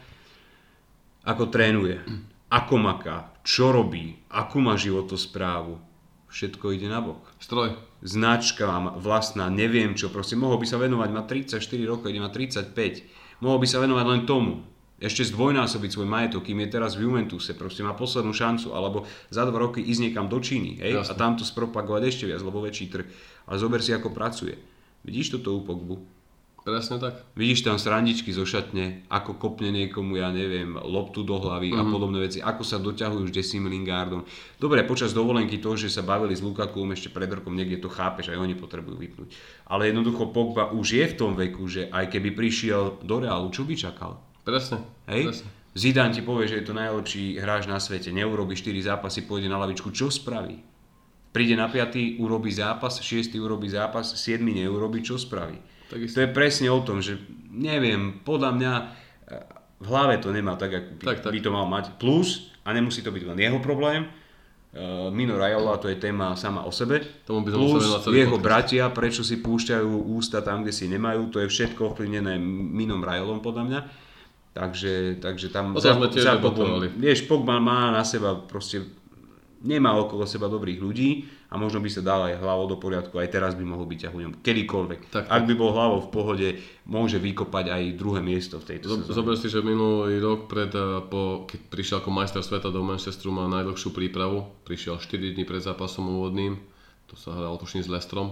ako trénuje, ako maká, čo robí, akú má životosprávu, všetko ide na bok. Stroj. Značka vlastná, neviem čo, proste mohol by sa venovať, má tridsaťštyri rokov, ide má tridsaťpäť, mohol by sa venovať len tomu, ešte zdvojnásobiť svoj majetok, kým je teraz v Juventuse, proste má poslednú šancu, alebo za dva roky ísť niekam do Číny, hej, a tamto spropagovať ešte viac, lebo väčší trh, ale zober si, ako pracuje. Vidíš toto u Pogbu? Presne tak. Vidíš tam srandičky zo šatne, ako kopne niekomu, ja neviem, loptu do hlavy mm-hmm. a podobné veci, ako sa doťahujú s Jessim Lingardom. Dobre, počas dovolenky to, že sa bavili s Lukakuom ešte pred rokom, niekde to chápeš, aj oni potrebujú vypnúť. Ale jednoducho Pogba už je v tom veku, že aj keby prišiel do Reálu, čo by čakal? Presne, hej? Presne. Zidane ti povie, že je to najlepší hráč na svete, neurobi štyri zápasy, pôjde na lavičku, čo spraví? Príde na piaty, urobí zápas, šiesty urobí zápas, siedmy neurobi, čo spraví? Takisto. To je presne o tom, že neviem, podľa mňa v hlave to nemá tak, ako tak, tak. by to mal mať. Plus, a nemusí to byť len jeho problém, uh, Mino Raiola, to je téma sama o sebe, tomu by plus jeho podcast. Bratia, prečo si púšťajú ústa tam, kde si nemajú, to je všetko ovplyvnené Minom Raiolom podľa mňa. Takže, takže tam... Vieš, Pogba má na seba proste, nemá okolo seba dobrých ľudí, a možno by sa dal aj hlavou do poriadku, aj teraz by mohol byť ťahuňom, kedykoľvek. Tak, tak. Ak by bol hlavou v pohode, môže vykopať aj druhé miesto v tejto sezóne. Zober si, že minulý rok, pred, po, keď prišiel ako majster sveta do Manchesteru, má najdlhšiu prípravu, prišiel štyri dni pred zápasom úvodným, to sa hral tuším s Leicesterom,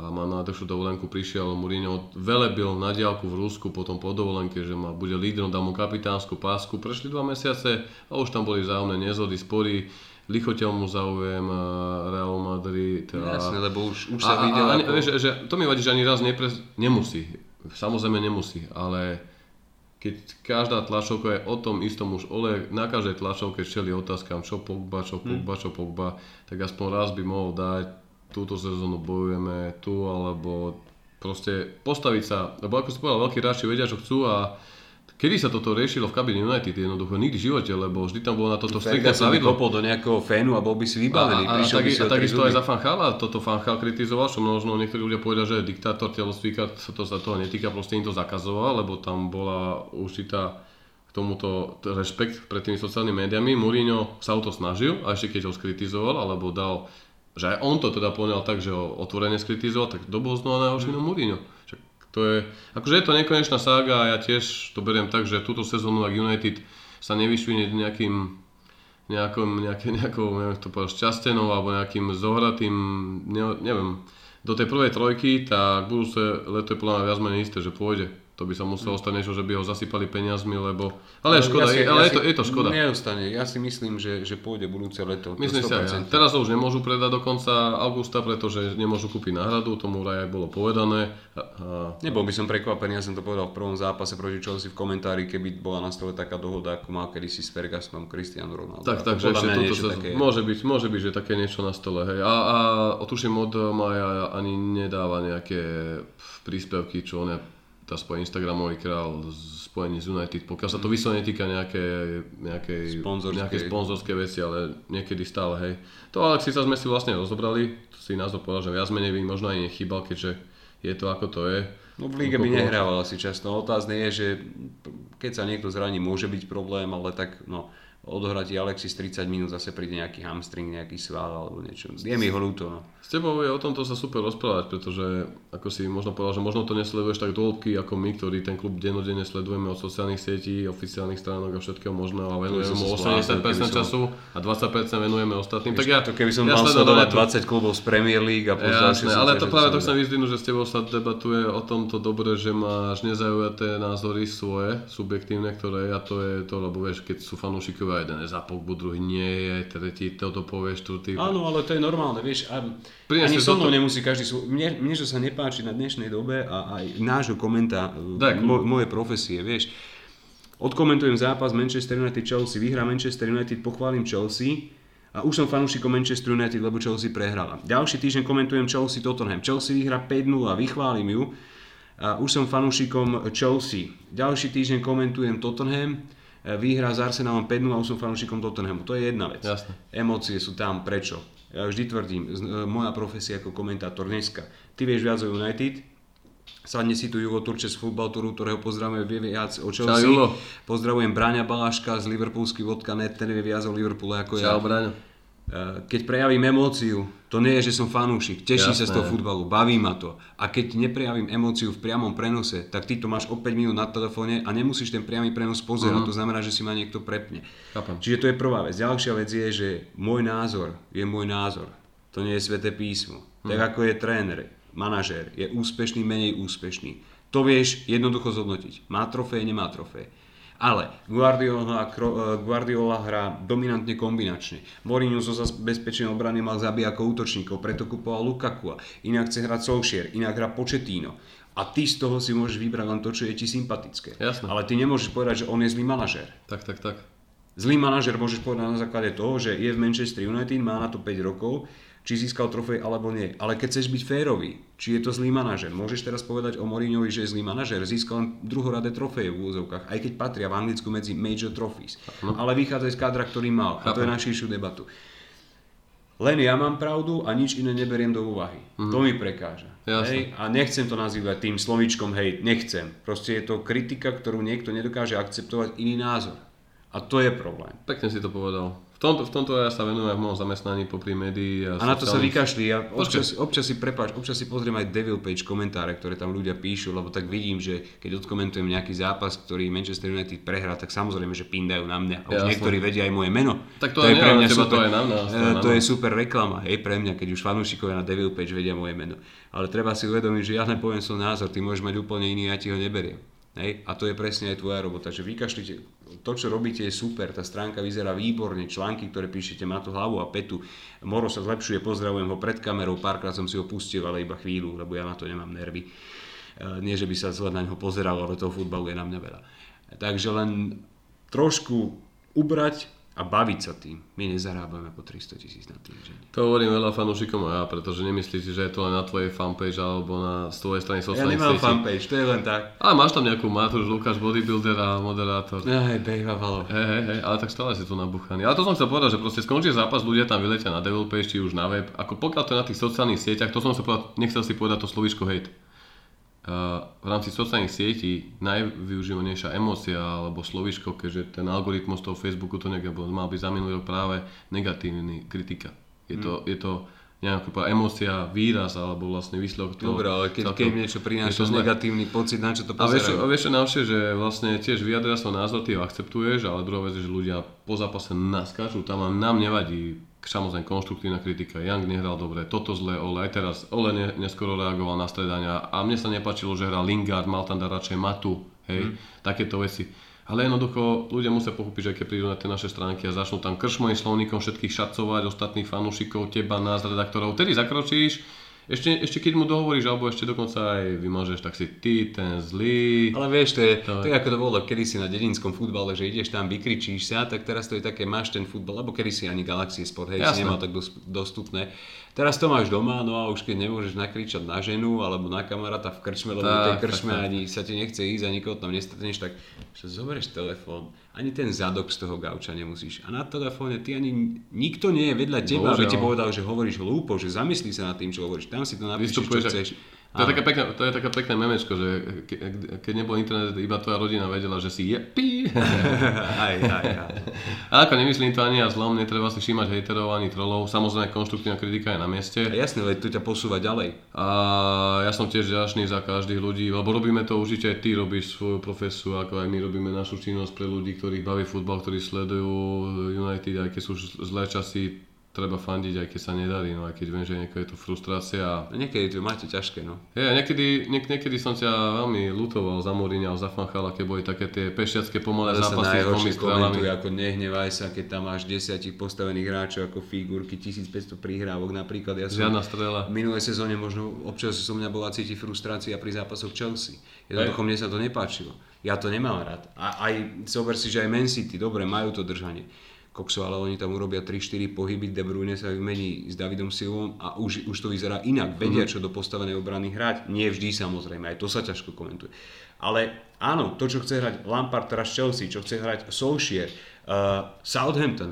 a má najdlhšiu dovolenku, prišiel Mourinho, velebil na diaľku v Rusku, potom po dovolenke, že má, bude lídrom, dá mu kapitánsku pásku, prešli dva mesiace a už tam boli vzájomné nezhody, spory. Lichoťa mu zaujem Real Madrid. A... Jasne, lebo už, už sa a, videl. A, a, ako... vieš, že to mi vadí, že ani raz nepre... nemusí. Samozrejme nemusí, ale keď každá tlačovka je o tom istom, už Ole na každej tlačovke čelí otázkam, čo Pogba, čo Pogba, čo Pogba, tak aspoň raz by mohol dať, túto sezónu bojujeme, tu alebo proste postaviť sa, lebo ako si povedal, veľkí hráči vedia, čo chcú a kedy sa toto riešilo v kabine United, jednoducho nikdy v živote, lebo vždy tam bolo na toto striktné pravidlo. Kopol do nejakého fénu a bol by si vybavený. A, a, a, tak, a takisto aj za Fanchala, toto Fanchal kritizoval, čo množno niektorí ľudia povedia, že diktátor telosvíka sa to za toho netýka, proste im to zakazoval, lebo tam bola určitá k tomuto rešpekt pred tými sociálnymi médiami. Mourinho sa o to snažil a ešte keď ho skritizoval, alebo dal, že aj on to teda poňal tak, že ho otvorene skritizoval, tak dobol znova najhorším Mourinho. To je, akože je to nekonečná sága a ja tiež to beriem tak, že túto sezónu, ak United sa nevyšvine nejakým nejakom, nejaké, nejakou, neviem, to povedal, šťastenou alebo nejakým zohratým, ne, neviem, do tej prvej trojky, tak budúce leto je podľa mňa viac menej isté, že pôjde. To by sa muselo ostať niečo, že by ho zasypali peniazmi, lebo... Ale, ale, škoda, ja si, ale ja je, to, je to škoda. Neostane. Ja si myslím, že, že pôjde budúce leto. Myslím si aj ja. Teraz to už nemôžu predať do konca augusta, pretože nemôžu kúpiť náhradu, tomu aj bolo povedané. A... Nebol by som prekvapený, ja som to povedal v prvom zápase proti Chelsea v komentári, keby bola na stole taká dohoda, ako mal kedysi s Fergusonom Cristiano Ronaldo. Tak, tak, že ešte toto sa... Také... Môže byť, môže byť, že také niečo na stole. Hej. A, a otuším od Maja ani nedáva nejaké príspevky, čo on je... aspoň Instagramový král spojený z United, pokiaľ sa to vyslovene týka nejakej, nejakej, nejakej sponzorskej veci, ale niekedy stále, hej. To Alexisa sme si vlastne rozobrali, si názor povedal, že viac menej by možno aj nechýbal, keďže je to ako to je. No v líge by nehrával asi často, otázne je, že keď sa niekto zraní, môže byť problém, ale tak no, odohrať Alexis tridsať minút, zase príde nejaký hamstring, nejaký sval alebo niečo. Je mi ho ľúto. No. S tebou je o tomto sa super rozprávať, pretože ako si možno povedal, že možno to nesleduješ tak do hĺbky ako my, ktorí ten klub dennodenne sledujeme od sociálnych sietí, oficiálnych stránok a všetkého možného a venujeme mu osemdesiat percent som... času a dvadsať percent venujeme ostatným. Ešte, tak ja to keby som ja mal sledovať dvadsať klubov z Premier League a pozrieť si. Ale to práve to chcem vyzdvihnúť, že s tebou sa debatuje o tomto dobre, že máš nezaujaté názory svoje, subjektívne, ktoré ja to je to, lebo vieš, keď sú fanúšikovia a jeden je za Pogbu, druhý nie je, tretí toto povieš, štvrtý... Áno, ale to je normálne, vieš, a ani so mnou toto... nemusí každý... Sú... Mne, mne, čo sa nepáči na dnešnej dobe a aj nášho komentá, mo, moje profesie, vieš, odkomentujem zápas Manchester United Chelsea, vyhrá Manchester United, pochválim Chelsea a už som fanúšikom Manchester United, lebo Chelsea prehrala. Ďalší týždeň komentujem Chelsea Tottenham, Chelsea vyhrá päť nula, vychválim ju a už som fanúšikom Chelsea. Ďalší týždeň komentujem Tottenham, výhra s Arsenalom päť nula a som fanúšikom Tottenhamu. To je jedna vec. Jasne. Emócie sú tam. Prečo? Ja vždy tvrdím, moja profesia ako komentátor dneska. Ty vieš viac o United, sadne si tu Jugo Turčes z Football Touru, ktorého pozdravujeme, vie viac o Chelsea. Čau, pozdravujem Braňa Baláška z Liverpoolský vodka.net, ten vie viac o Liverpoole ako ja. Čau, Braňo. Keď prejavím emóciu, to nie je, že som fanúšik, teším Jasne. sa z toho futbalu, baví ma to. A keď neprejavím emóciu v priamom prenose, tak ty to máš o päť minút na telefóne a nemusíš ten priamy prenos pozerať, uh-huh. To znamená, že si ma niekto prepne. Chápam. Čiže to je prvá vec. Ďalšia vec je, že môj názor je môj názor, to nie je sväté písmo. Uh-huh. Tak ako je tréner, manažér, je úspešný, menej úspešný. To vieš jednoducho zhodnotiť, má trofej, nemá trofej. Ale Guardiola, Guardiola hrá dominantne kombinačne. Mourinho zo zabezpečenej obrany mal zabijakov útočníkov, preto kupoval Lukaku. Inak chce hrať Solskjaer, inak hrá Pochettino. A ty z toho si môžeš vybrať len to, čo je ti sympatické. Jasne. Ale ty nemôžeš povedať, že on je zlý manažér. Tak, tak, tak. Zlý manažér môžeš povedať na základe toho, že je v Manchester United, má na to päť rokov, či získal trofej alebo nie. Ale keď chceš byť férový, či je to zlý manažer, môžeš teraz povedať o Mourinhovi, že je zlý manažer, získal len druhoradé trofeje v úvodzovkách, aj keď patria v Anglicku medzi major trophies. No. Ale vychádza z kádra, ktorý mal. A to je najširšiu debatu. Len ja mám pravdu a nič iné neberiem do úvahy. Mm. To mi prekáža. Hej? A nechcem to nazývať tým slovíčkom hejt, nechcem. Proste je to kritika, ktorú niekto nedokáže akceptovať iný názor. A to je problém. Pekne si to povedal. V tomto, v tomto ja sa venujem v mojom zamestnaní popri médií. A, a na to sa vykašli. Ja občas, občas, si, prepáč, občas si pozriem aj Devil Page komentáre, ktoré tam ľudia píšu, lebo tak vidím, že keď odkomentujem nejaký zápas, ktorý Manchester United prehrá, tak samozrejme, že pindajú na mňa. A už Jasne. niektorí vedia aj moje meno. Tak to, to je pre mňa super, to, je na mňa, to je super reklama. Hej, pre mňa, keď už fanúšikovia na Devil Page vedia moje meno. Ale treba si uvedomiť, že ja nepoviem svoj názor, ty môžeš mať úplne iný, ja ti ho neberiem. Hej? A to je presne aj tvoja robota, že vykašlite, to čo robíte je super, tá stránka vyzerá výborne, články, ktoré píšete, má to hlavu a petu, Moro sa zlepšuje, pozdravujem ho pred kamerou, párkrát som si ho pustil, ale iba chvíľu, lebo ja na to nemám nervy, nie že by sa zle na ňo pozeral, ale toho futbalu je na mňa veľa. Takže len trošku ubrať a baviť sa tým, my nezarábame po tristo tisíc na týždeň. To hovorím veľa fanúšikom a ja, pretože nemyslíš, že je to len na tvojej fanpage alebo na z tvojej strany sociálnych sietí. Ja nemám fanpage, to je len tak. A máš tam nejakú Matúš Lukáč, bodybuilder a moderátor. Aj, bejva, valo. Hej, hej, hej, ale tak stále si tu nabuchaný. Ale to som chcel povedať, že proste skončí zápas, ľudia tam vyletia na Devil Page, či už na web. Ako pokiaľ to je na tých sociálnych sieťach, to som chcel povedať, nechcel si povedať to slovíčko hejt. Uh, v rámci sociálnych sietí najvyužívanejšia emócia alebo slovíčko, keďže ten algoritmus toho Facebooku to niekde bol, mal byť za minulý rok práve negatívny, kritika. Je mm. to, je to nejaká emócia, výraz alebo vlastne výsledok toho. Dobre, ale keď, keď niečo prináša negatívny pocit, na čo to pozerajú? A vieš čo najlepšie, že vlastne tiež vyjadria svoj názor, ty ho akceptuješ, ale druhá vec je, že ľudia po zápase naskáču, tam vám nám nevadí Samozrejme, konštruktívna kritika. Young nehral dobre, toto zle, Ole aj teraz. Ole ne, neskoro reagoval na stredania a mne sa nepáčilo, že hral Lingard, mal tam dať radšej Matu, hej, mm. takéto veci. Ale jednoducho ľudia musia pochopiť, že keď prídu na tie naše stránky a začnú tam kršmojím slovníkom všetkých šacovať, ostatných fanúšikov, teba, nás, redaktorov, tedy zakročíš, ešte, ešte keď mu dohovoríš, alebo ešte dokonca aj vymažeš, tak si ty ten zlý. Ale vieš, to je, to je ako to bolo kedysi na dedinskom futbale, že ideš tam, vykričíš sa, tak teraz to je také, máš ten futbal, alebo kedysi ani Galaxie Sport, hej, si nemal tak dostupné. Teraz to máš doma, no a už keď nemôžeš nakričať na ženu alebo na kamaráta v krčme, lebo v tej krčme tak, ani sa ti nechce ísť a nikoho tam nestretneš, tak zoberieš telefón. Ani ten zadok z toho gauča nemusíš. A na telefóne ty ani nikto nie je vedľa teba, Bože, aby ti povedal, že hovoríš hlúpo, že zamyslí sa nad tým, čo hovoríš. Tam si to napíšeš, čo chceš. To je, pekná, to je taká pekná memečko, že ke, keď nebol internet, iba tvoja rodina vedela, že si jepi. aj, aj, aj. Ale ako nemyslím to ani ja zlom, netreba si všímať hejterov ani trolov. Samozrejme, konštruktívna kritika je na mieste. A jasne, veď to ťa posúva ďalej. A ja som tiež ďačný za každých ľudí, lebo robíme to určite aj ty, robíš svoju profesiu, ako aj my robíme našu činnosť pre ľudí, ktorých baví futbal, ktorí sledujú United, aj keď sú zlé časy. Treba fandiť, aj keď sa nedarí, no aj keď viem, že niekedy je to frustrácia. A niekedy to máte ťažké, no. Je, niekedy, niek- niekedy som ťa veľmi lutoval za Mourinha, za Fanchala, keď boli také tie pešiacké pomalé zápasy s komi strelami. Ako nehnevaj sa, keď tam máš desiatich postavených hráčov ako figurky, tisícpäťsto prihrávok napríklad. Ja som žiadna strela. V minulej sezóne možno občas so mňa bola cítiť frustrácia pri zápasoch Chelsea. Jednoducho mne sa to nepáčilo. Ja to nemám rád. A aj, zober si, že aj Man City, dobre, majú to držanie. Kokso, ale oni tam urobia tri štyri pohyby, De Bruyne sa vymení s Davidom Silvom a už, už to vyzerá inak, vedia čo do postavenej obrany hrať, nie vždy samozrejme, aj to sa ťažko komentuje. Ale áno, to čo chce hrať Lampard teraz Chelsea, čo chce hrať Solskjaer, uh, Southampton,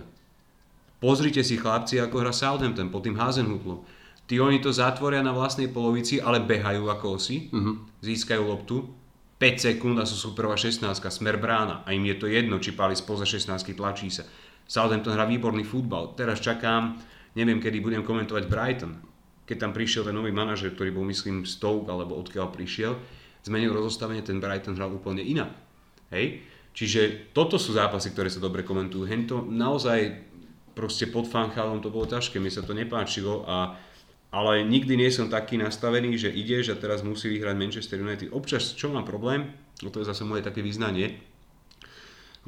pozrite si chlapci ako hra Southampton pod tým Hasenhutlom, tí oni to zatvoria na vlastnej polovici, ale behajú ako osy, uh-huh. získajú loptu, päť sekúnd a sú superová šestnástka, smer brána a im je to jedno, či páli spoza šestnástky, tlačí sa. Southampton hrá výborný futbal. Teraz čakám, neviem, kedy budem komentovať Brighton. Keď tam prišiel ten nový manažer, ktorý bol, myslím, Stoke, alebo odkiaľ prišiel, zmenil rozostavenie, ten Brighton hral úplne inak. Hej? Čiže toto sú zápasy, ktoré sa dobre komentujú. Hento naozaj proste pod Fanchalom to bolo ťažké, mi sa to nepáčilo, a, ale nikdy nie som taký nastavený, že ideš a teraz musí vyhrať Manchester United. Občas, čo mám problém, no to je zase moje také vyznanie,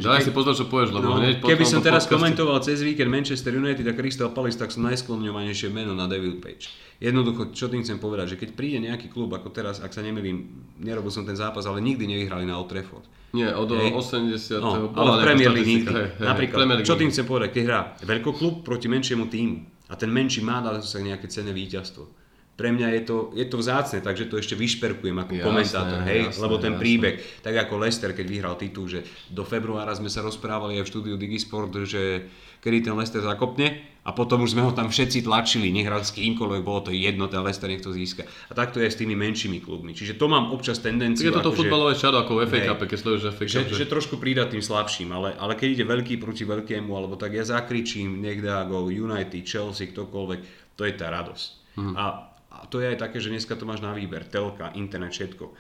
daj si pozor, čo povieš, lebo no, hneď potom... Keby som teraz komentoval cez víkend Manchester United a Crystal Palace, tak som najskloňovanejšie meno na David Page. Jednoducho, čo tým chcem povedať, že keď príde nejaký klub, ako teraz, ak sa nemýlim, nerobil som ten zápas, ale nikdy nevyhrali na Old Trafford. Nie, od hej. osemdesiateho No, ale v Premier League. Napríklad, čo tým chcem povedať, keď hrá veľkoklub proti menšiemu týmu a ten menší má dať sa nejaké cenné víťazstvo. Pre mňa je to, je to vzácne, takže to ešte vyšperkujem ako jasné, komentátor, hej, jasné, lebo ten jasné. príbeh, tak ako Leicester, keď vyhral titul, že do februára sme sa rozprávali aj v štúdiu Digi Sport, že kedy ten Leicester zakopne a potom už sme ho tam všetci tlačili, nehral s kýmkoľvek, bolo to jedno, ten Leicester nech to získa. A takto je s tými menšími klubmi, čiže to mám občas tendenciu. Je toto futbalové čaro ako ef á Cup, keď sleduješ ef á Cup. Že, že trošku prída tým slabším, ale, ale keď ide veľký proti veľkému, alebo tak ja zakričím, nech dá gól United, Chelsea, ktokoľvek, to je tá radosť. Mhm. A A to je aj také, že dneska to máš na výber, telka, internet, všetko.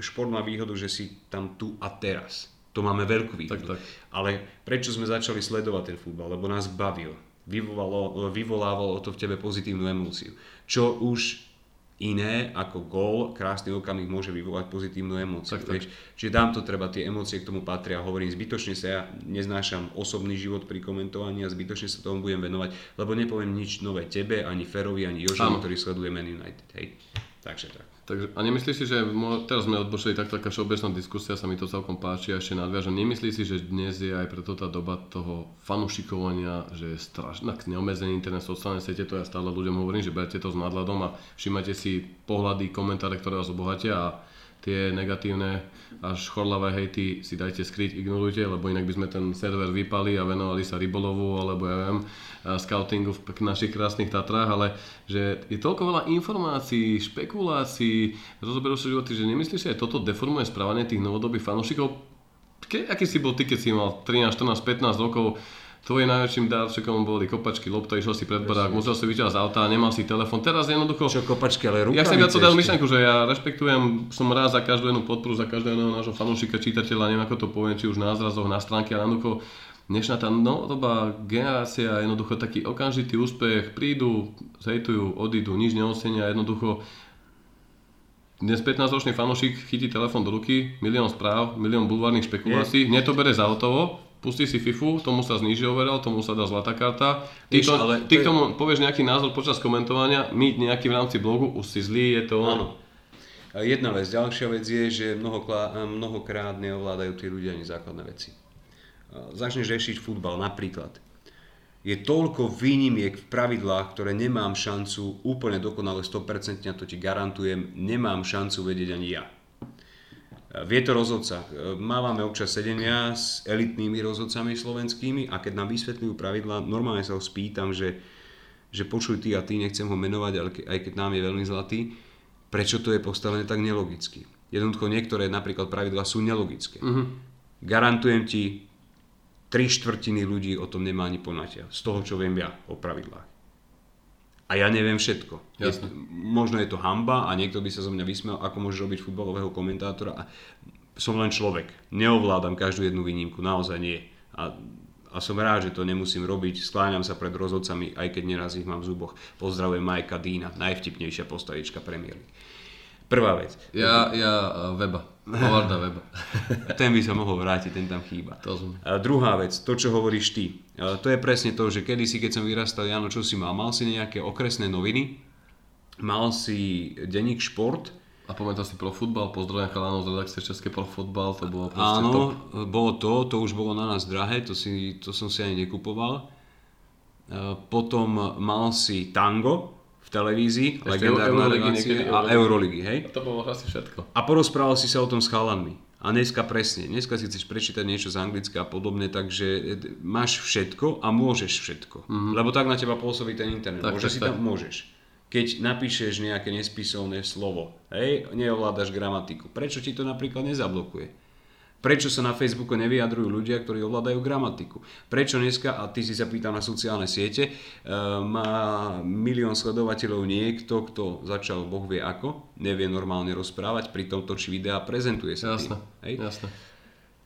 Šport má výhodu, že si tam tu a teraz. To máme veľkú výhodu. Tak, tak. Ale prečo sme začali sledovať ten futbal? Lebo nás bavil. Vyvolalo, vyvolávalo to v tebe pozitívnu emóciu. Čo už iné ako gól, krásny okamih môže vyvolať pozitívnu emóciu. Tak, tak. Čiže dám to treba, tie emócie k tomu patria. Hovorím, zbytočne sa ja neznášam osobný život pri komentovaní a zbytočne sa tomu budem venovať, lebo nepoviem nič nové tebe, ani Ferovi, ani Jožovi, ktorý sleduje Man United. Hej. Takže tak. Takže, a nemyslíš si, že teraz sme odbočili takto taká všeobecná diskusia, sa mi to celkom páči a ešte nadviažem, nemyslíš si, že dnes je aj preto tá doba toho fanušikovania, že je strašná, neomezený internet, sociálne siete, to ja stále ľuďom hovorím, že berte to s nadhľadom a všimajte si pohľady, komentáre, ktoré vás obohatia a tie negatívne až chorlavé hejty si dajte skryť, ignorujte, lebo inak by sme ten server vypali a venovali sa rybolovu alebo ja viem, scoutingu v našich krásnych Tatrách, ale že je toľko veľa informácií, špekulácií, rozoberú sa životy, že nemyslíš si aj toto deformuje správanie tých novodobých fanúšikov? Ke, aký si bol ty, keď si mal trinásť, štrnásť, pätnásť rokov? Tvojim najväčším darčekom boli kopačky, lopta, išiel si pred barák, musel si vyťahať z auta, nemal si telefón. Teraz jednoducho... Čo kopačky, ale rukavice. Ja som ja to dal myšlenku, že ja rešpektujem, som rád za každú jednu podporu, za každého nášho fanúšika, čítateľa, neviem ako to poviem, či už na zrazoch, na stránke, ale jednoducho dnešná tá nová generácia, jednoducho taký okamžitý úspech, prídu, zhejtujú, odídu, nič neosenia, jednoducho dnes pätnásťročný fanošik chytí telefón do ruky, milión správ, milión bulvárnych špekulácií, hneď to bere za hotovo, pustí si FIFU, tomu sa zníži overall, tomu sa dá zlatá karta, ty, Víš, to, ty to je... k tomu povieš nejaký názor počas komentovania, my nejaký v rámci blogu, už si zlý, je to ono. Jedna vec, ďalšia vec je, že mnohokrát neovládajú tí ľudia ani základné veci. Začneš riešiť futbal napríklad. Je toľko výnimiek v pravidlách, ktoré nemám šancu úplne dokonale sto percent, to ti garantujem, nemám šancu vedieť ani ja. Vie to rozhodca. Máme občas sedenia s elitnými rozhodcami slovenskými a keď nám vysvetľujú pravidlá, normálne sa ho spýtam, že, že počuj ty a ty, nechcem ho menovať, ale aj keď nám je veľmi zlatý, prečo to je postavené tak nelogicky. Jednoducho niektoré napríklad pravidlá sú nelogické. Uh-huh. Garantujem ti, Tri štvrtiny ľudí o tom nemá ani poňatia. Z toho, čo viem ja o pravidlách. A ja neviem všetko. Je, možno je to hanba a niekto by sa zo mňa vysmial, ako môže robiť futbalového komentátora. Som len človek. Neovládam každú jednu výnimku. Naozaj nie. A, a som rád, že to nemusím robiť. Skláňam sa pred rozhodcami, aj keď neraz ich mám v zuboch. Pozdravujem Majka Dína, najvtipnejšia postavička Premier League. Prvá vec. Ja, ja Weba. Hovarda Weba. Ten by sa mohol vrátiť, ten tam chýba. A druhá vec, to čo hovoríš ty, to je presne to, že kedysi, keď som vyrastal, Jano, čo si mal? Mal si nejaké okresné noviny, mal si denník Šport. A pamätal si Pro futbal, pozdravím chalanov z redakcie České Pro futbal, to bolo proste áno, top. Bolo to, to už bolo na nás drahé, to, si, to som si ani nekupoval. Potom mal si Tango v televízii, legendárna relácia a Euroligy, hej? A to bolo asi všetko. A porozprával si sa o tom s chalanmi. A dneska presne, dneska si chceš prečítať niečo z anglická a podobne, takže máš všetko a môžeš všetko. Mm-hmm. Lebo tak na teba pôsobí ten internet. Tak, môžeš tak, si tam, tak. môžeš. Keď napíšeš nejaké nespisovné slovo, hej, neovládaš gramatiku. Prečo ti to napríklad nezablokuje? Prečo sa na Facebooku nevyjadrujú ľudia, ktorí ovládajú gramatiku? Prečo dneska, a ty si sa pýtal na sociálne siete, má milión sledovateľov niekto, kto začal boh vie ako, nevie normálne rozprávať, pritom točí videa a prezentuje sa jasne, tým. Jasne.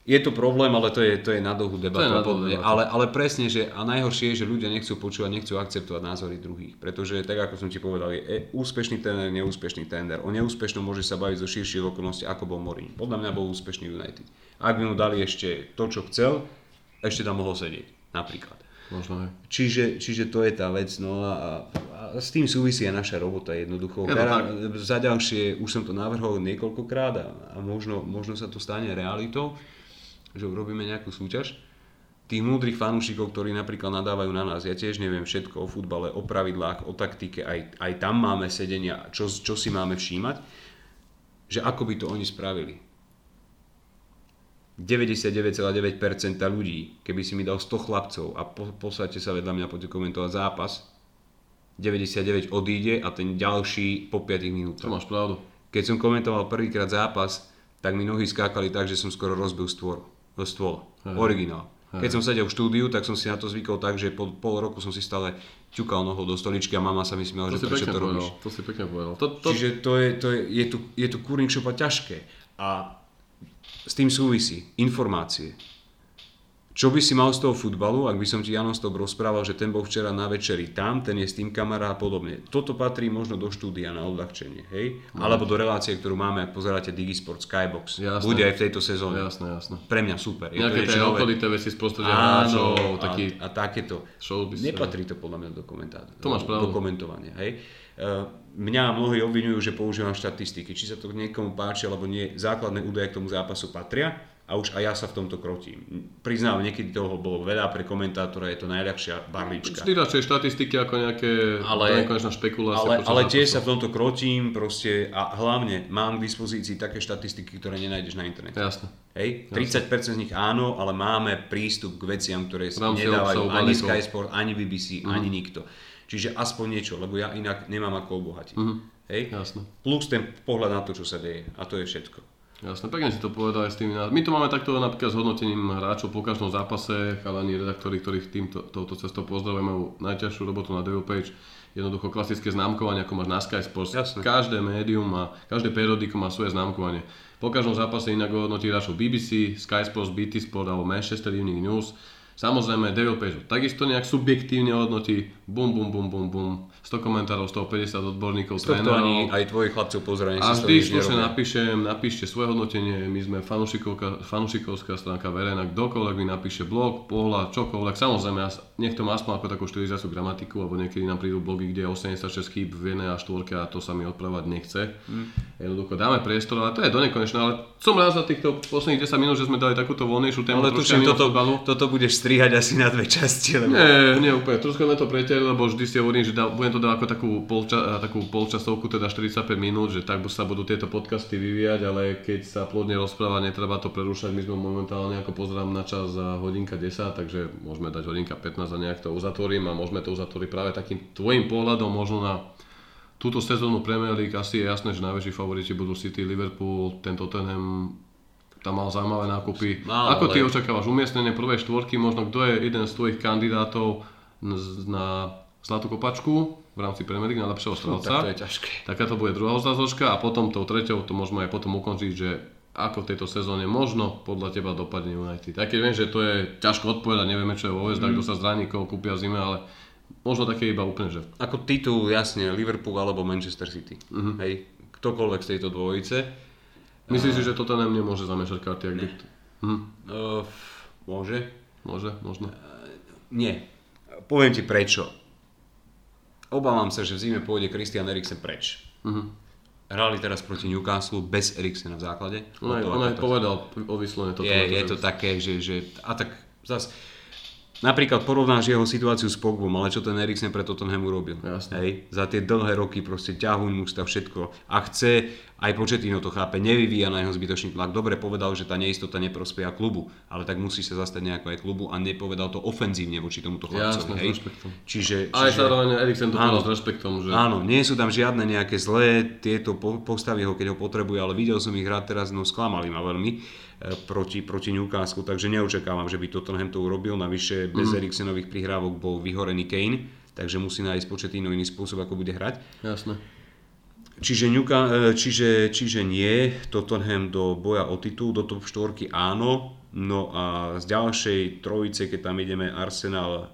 Je to problém, ale to je, to je na dlhú debatu. Ale, ale presne, že a najhoršie je, že ľudia nechcú počúvať, nechcú akceptovať názory druhých. Pretože, tak ako som ti povedal, je úspešný tréner, neúspešný tréner. O neúspešnom môže sa baviť zo širších okolností, ako bol Mourinho. Podľa mňa bol úspešný United. Ak by mu dali ešte to, čo chcel, ešte tam mohol sedieť, napríklad. Možno, čiže, čiže to je tá vec. No a, a s tým súvisí aj naša robota jednoducho. Je Kera, za ďalšie, už som to navrhol niekoľkokrát a, a možno, možno sa to stane realitou, že urobíme nejakú súťaž tých múdrych fanúšikov, ktorí napríklad nadávajú na nás. Ja tiež neviem všetko o futbale, o pravidlách, o taktike, aj, aj tam máme sedenia, čo, čo si máme všímať, že ako by to oni spravili. deväťdesiatdeväť celá deväť percent ľudí, keby si mi dal sto chlapcov a po, posadte sa vedľa mňa, poďte komentovať zápas, deväťdesiatdeväť odíde a ten ďalší po piatich minútach. To máš pravdu. Keď som komentoval prvýkrát zápas, tak mi nohy skákali tak, že som skoro rozbil stvor. Stôl, hey. Originál. Hey. Keď som sedel v štúdiu, tak som si na to zvykol tak, že po pol roku som si stále ťukal nohou do stoličky a mama sa mi smiala, že prečo to povedal, robíš. To si pekne povedal. To, to... Čiže to je, to je, je tu, je tu kurník šopa ťažké a s tým súvisí informácie. Čo by si mal z toho futbalu, ak by som ti Janom Stob rozprával, že ten bol včera na večeri tam, ten je s tým kamarát a podobne. Toto patrí možno do štúdia na odľahčenie, hej? No. Alebo do relácie, ktorú máme, ak pozeráte Digi Sport, Skybox. Jasné. Bude aj v tejto sezóne. Jasné, jasné. Pre mňa super. Je nejaké tie okolité veci z prostredia hráčov, taký... A, a takéto. Nepatrí to podľa mňa do komentátora. To máš pravdu. Do komentovania, hej? Mňa mnohí obvinujú, že používam štatistiky. Či sa to niekomu páči, alebo nie. Základné údaje k tomu zápasu patria. A už aj ja sa v tomto krotím. Priznám, niekedy toho bolo veľa, pre komentátora je to najľahšia barlička. Vždy radšej štatistiky ako nejaké nekonečná špekulácia. Ale, ale tiež sa v tomto krotím proste a hlavne mám k dispozícii také štatistiky, ktoré nenájdeš na internete. Jasne. Hej? Jasne. tridsať percent z nich áno, ale máme prístup k veciam, ktoré sa nedávajú ani Sky Sport, ani bé bé cé, mm. ani nikto. Čiže aspoň niečo, lebo ja inak nemám ako obohatiť. Mm. Hej? Jasne. Plus ten pohľad na to, čo sa deje. A to je všetko. Jasné, pekne si to povedal aj s tými názvami. My to máme takto napríklad s hodnotením hráčov po každom zápase, chalani redaktori, ktorých týmto touto cestou pozdravujeme, najťažšiu robotu na Devil Page, jednoducho klasické známkovanie, ako máš na Sky Sports. Jasné. Každé médium má, každé periodikum má svoje známkovanie. Po každom zápase inak hodnotí hráčov bé bé cé, Sky Sports, bé té Sport alebo Manchester Evening News. Samozrejme, David Page takisto nejak subjektívne hodnotí, bum, bum, bum, bum, bum, sto komentárov, stopäťdesiat odborníkov, trénerov. Aj tvojich chlapcov pozeraní. A vždy slušne napíšem, napíšte svoje hodnotenie, my sme fanúšikovská stránka verejná, kdokoľvek mi napíše blog, pohľad, čokoľvek. Samozrejme, niekto má aspoň ako takú štyridsať gramatiku, alebo niekedy nám prídu blogy, kde je osemdesiatšesť chýb v jednej a štvorke a to sa mi odpravovať nechce. Mm. Jednoducho dáme priestor, ale to je do nekonečna, ale som rád za týchto posledných desať minút, že sme dali takúto voľnejšiu tému. Ale tuším, toto, toto budeš strihať asi na dve časti, lebo... Nie, nie úplne, troškujeme to preťaľ, lebo vždy si hovorím, že da, budem to dať ako takú, polča, takú polčasovku, teda štyridsaťpäť minút, že tak sa budú tieto podcasty vyvíjať, ale keď sa plodne rozpráva, netreba to prerušať, my sme momentálne, ako pozerám na čas, za hodinka desať, takže môžeme dať hodinka pätnásť a nejak to uzatvorím a môžeme to uzatvoriť práve takým tvojim pohľadom možno na túto sezónu Premier League. Asi je jasné, že najväčší favoriti budú City, Liverpool, ten Tottenham, tam mal zaujímavé nákupy. Málo, ako ty ale... očakávaš umiestnenie prvej štvorky, možno kto je jeden z tvojich kandidátov na zlatú kopačku v rámci Premier League, najlepšieho strelca? No, tak to je ťažké. Taká to bude druhá otázočka a potom tou treťou to môžeme aj potom ukončiť, že ako v tejto sezóne možno podľa teba dopadne United. Aj keď viem, že to je ťažko odpovedať, nevieme čo je vo hviezda, mm. kto sa zraní, koho kúpia zime, ale možno také iba úplne, že... Ako titul, jasne, Liverpool alebo Manchester City, mm-hmm. hej, ktokoľvek z tejto dvojice. Myslíš si, že toto nám nemôže zamiešať karty? Ne. Hm. Uh, môže. Môže, možno. Uh, nie. Poviem ti prečo. Obávam sa, že v zime pôjde Christian Eriksen preč. Uh-huh. Hrali teraz proti Newcastle bez Eriksena v základe. On aj, on aj povedal o výslovne toto. Je, je to také, že... že a tak zase... Napríklad porovnáš jeho situáciu s Pogbom, ale čo ten Eriksen pre Tottenham urobil. Hej, za tie dlhé roky proste ťahuň musta všetko a chce, aj Pochettino to chápe, nevyvíja na jeho zbytočný tlak. Dobre povedal, že tá neistota neprospieja klubu, ale tak musí sa zastať nejako aj klubu a nepovedal to ofenzívne voči tomuto chlapcovi. Hej. Čiže, čiže, aj zároveň Eriksen to povedal s rešpektom. Že... Áno, nie sú tam žiadne nejaké zlé tieto postavy, ho, keď ho potrebuje, ale videl som ich hrať teraz, no sklamali ma veľmi. Proti, proti Newcastle, takže neočakávam, že by Tottenham to urobil. Navyše bez mm. Eriksenových prihrávok bol vyhorený Kane, takže musí nájsť Pochettino iný spôsob, ako bude hrať. Jasné. Čiže, Newca- čiže, čiže nie, Tottenham do boja o titul, do top štvorky áno, no a z ďalšej trojice, keď tam ideme Arsenal,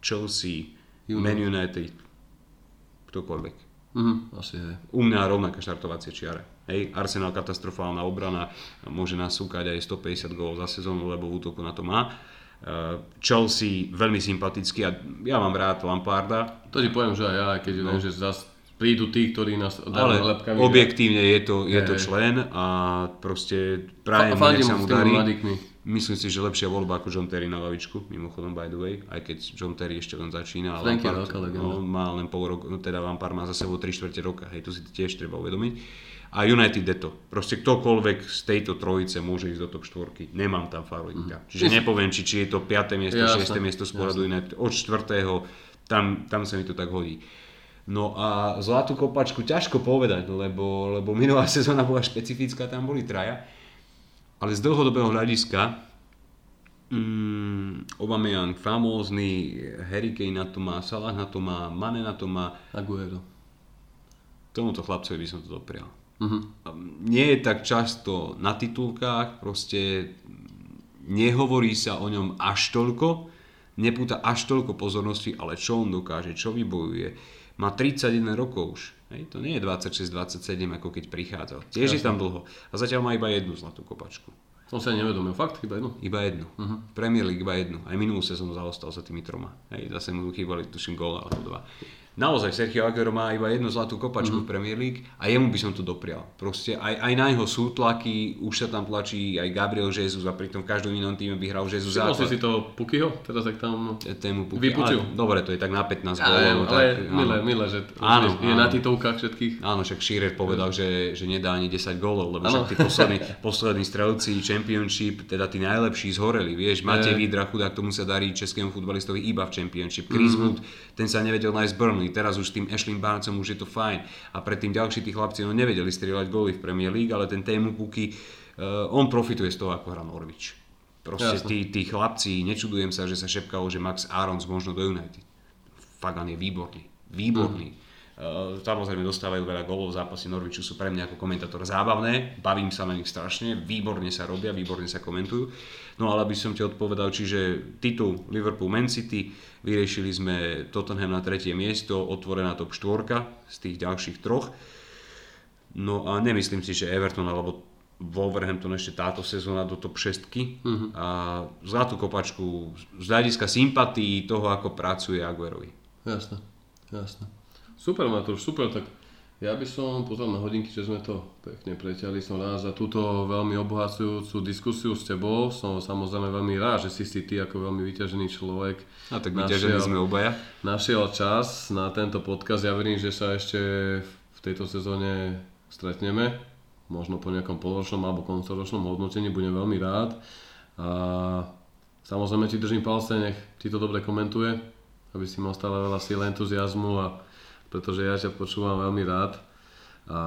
Chelsea, United. Man United, ktokoľvek. Mm, asi hej. U mňa rovnaká štartovacie čiare. Hej, Arsenal katastrofálna obrana, môže nasúkať aj stopäťdesiat gólov za sezónu, lebo v útoku na to má. Chelsea veľmi sympatický a ja mám rád Lamparda. To ti poviem, že aj ja, keď no. viem, že zase prídu tí, ktorí nás dávajú lepkami. Objektívne je to, je to člen a proste prajem, nech sa mu darí. Myslím si, že lepšia voľba ako John Terry na lavičku, mimochodom by the way, aj keď John Terry ešte len začína, ale Lampard, no, má len pol roka, no teda Lampard má za sebou tri štvrte roka, hej, to si tiež treba uvedomiť. A United je to, proste ktokoľvek z tejto trojice môže ísť do top štvorky, nemám tam favorita, mm. čiže nepoviem, či, či je to piate miesto, šesté miesto z poradu United, od štvrtého, tam, tam sa mi to tak hodí. No a zlatú kopačku ťažko povedať, lebo, lebo minulá sezóna bola špecifická, tam boli traja. Ale z dlhodobého hľadiska mm, Aubameyang famózny, Harry Kane na to má, Salah na to má, Mane na to má, Aguero. Tomuto chlapcovi by som to doprial. Uh-huh. Nie je tak často na titulkách, proste nehovorí sa o ňom až toľko, nepúta až toľko pozornosti, ale čo on dokáže, čo vybojuje. Má tridsaťjeden rokov už. Hej, to nie je dvadsaťšesť dvadsaťsedem, ako keď prichádzal. Tiež je tam dlho. A zatiaľ má iba jednu zlatú kopačku. On sa nevedomil. Fakt? Iba jednu? Iba jednu. Uh-huh. Premier League iba jednu. Aj minulú sezónu zaostal za tými troma. Hej, zase mu chýbali, tuším, gól alebo dva. Naozaj, Sergio Aguero má iba jednu zlatú kopačku uh-huh. v Premier League a jemu by som to doprial. Proste aj, aj na jeho sú tlaky, už sa tam tlačí aj Gabriel Jesus a pritom v každom inom týme by hral Jesus základ. Myslíš si to Pukyho? Teraz ak tam vypučil. Dobre, to je tak na pätnásť gólov. Ale milé, milé, že je na titovkách všetkých. Áno, však Shearer povedal, že nedá ani desať gólov, lebo však tí poslední strelci Championship, teda tí najlepší zhoreli, vieš, Matej Vidra, chudák, tomu sa darí českému futbalistovi iba v Championship. Chris Wood, mm-hmm. ten sa nevedel nájsť Burnley, teraz už s tým Ashley Barnesom už je to fajn a predtým ďalší tí chlapci, no nevedeli strieľať góly v Premier League, ale ten Temu Puky, uh, on profituje z toho, ako hrá Norwich. Proste tí, tí chlapci, nečudujem sa, že sa šepkalo, že Max Arons možno do United. Fagan je výborný, výborný. Mm-hmm. Samozrejme dostávajú veľa gólov, zápasy Norwichu sú pre mňa ako komentátor zábavné, bavím sa na nich strašne, výborne sa robia, výborne sa komentujú. No ale aby som ti odpovedal, čiže titul Liverpool Man City, vyriešili sme Tottenham na tretie miesto, otvorená top štvorka z tých ďalších troch. No a nemyslím si, že Everton alebo Wolverhampton ešte táto sezóna do top šestky. Uh-huh. A zlatú kopačku z hľadiska sympatií toho, ako pracuje Aguerovi. Jasné, jasné. Super Matúš, super, tak ja by som pozrel na hodinky, že sme to pekne preťali. Som rád za túto veľmi obohacujúcu diskusiu s tebou. Som samozrejme veľmi rád, že si si ty ako veľmi vyťažený človek. A tak vyťažení sme obaja. Našiel čas na tento podcast. Ja verím, že sa ešte v tejto sezóne stretneme. Možno po nejakom polročnom alebo koncoročnom hodnotení. Budem veľmi rád. A samozrejme ti držím palce, nech ti to dobre komentuje. Aby si mal stále veľa síl, entuziazmu a pretože ja ťa počúvam veľmi rád a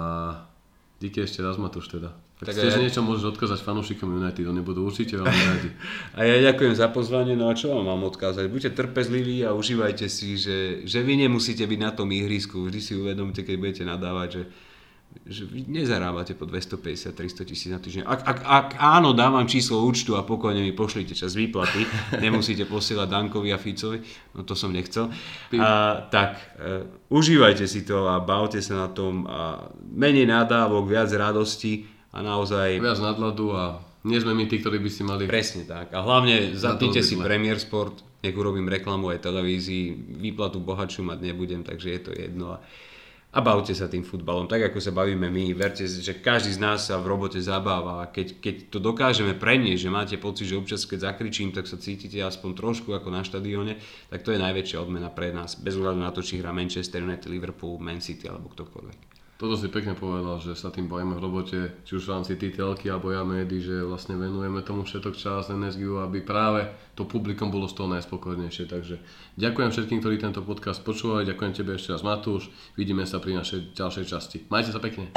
díky ešte raz Matúš teda. Tak chceš ja... niečo môžeš odkázať fanúšikom United, oni budú určite veľmi rádi. A ja ďakujem za pozvanie, no a čo vám mám odkázať? Buďte trpezliví a užívajte si, že, že vy nemusíte byť na tom ihrisku, vždy si uvedomte, keď budete nadávať, že, že vy nezarábate po dvestopäťdesiat až tristo tisíc na týždeň. Ak, ak, ak áno, dávam číslo účtu a pokojne mi pošlite čas výplaty, nemusíte posielať Dankovi a Ficovi, no to som nechcel. A, tak e, užívajte si to a bavte sa na tom a menej nadávok, viac radosti. A naozaj... Viac nadladu a nie sme my tí, ktorí by si mali... Presne tak. A hlavne zapnite si Premier Sport, nech urobím reklamu aj televízii, výplatu bohatšiu mať nebudem, takže je to jedno. A, a bavte sa tým futbalom, tak ako sa bavíme my. Verte, že každý z nás sa v robote zabáva. Keď, keď to dokážeme preniesť, že máte pocit, že občas keď zakričím, tak sa cítite aspoň trošku ako na štadióne, tak to je najväčšia odmena pre nás. Bez ohľadu na to, či hrá Manchester United, Liverpool, Man City alebo ktokoľvek. Toto si pekne povedal, že sa tým bavíme v robote, či už v rámci titelky alebo ja médií, že vlastne venujeme tomu všetok čas, energiu, aby práve to publikum bolo z toho najspokojnejšie. Takže ďakujem všetkým, ktorí tento podcast počúvali, ďakujem tebe ešte raz Matúš, vidíme sa pri našej ďalšej časti. Majte sa pekne.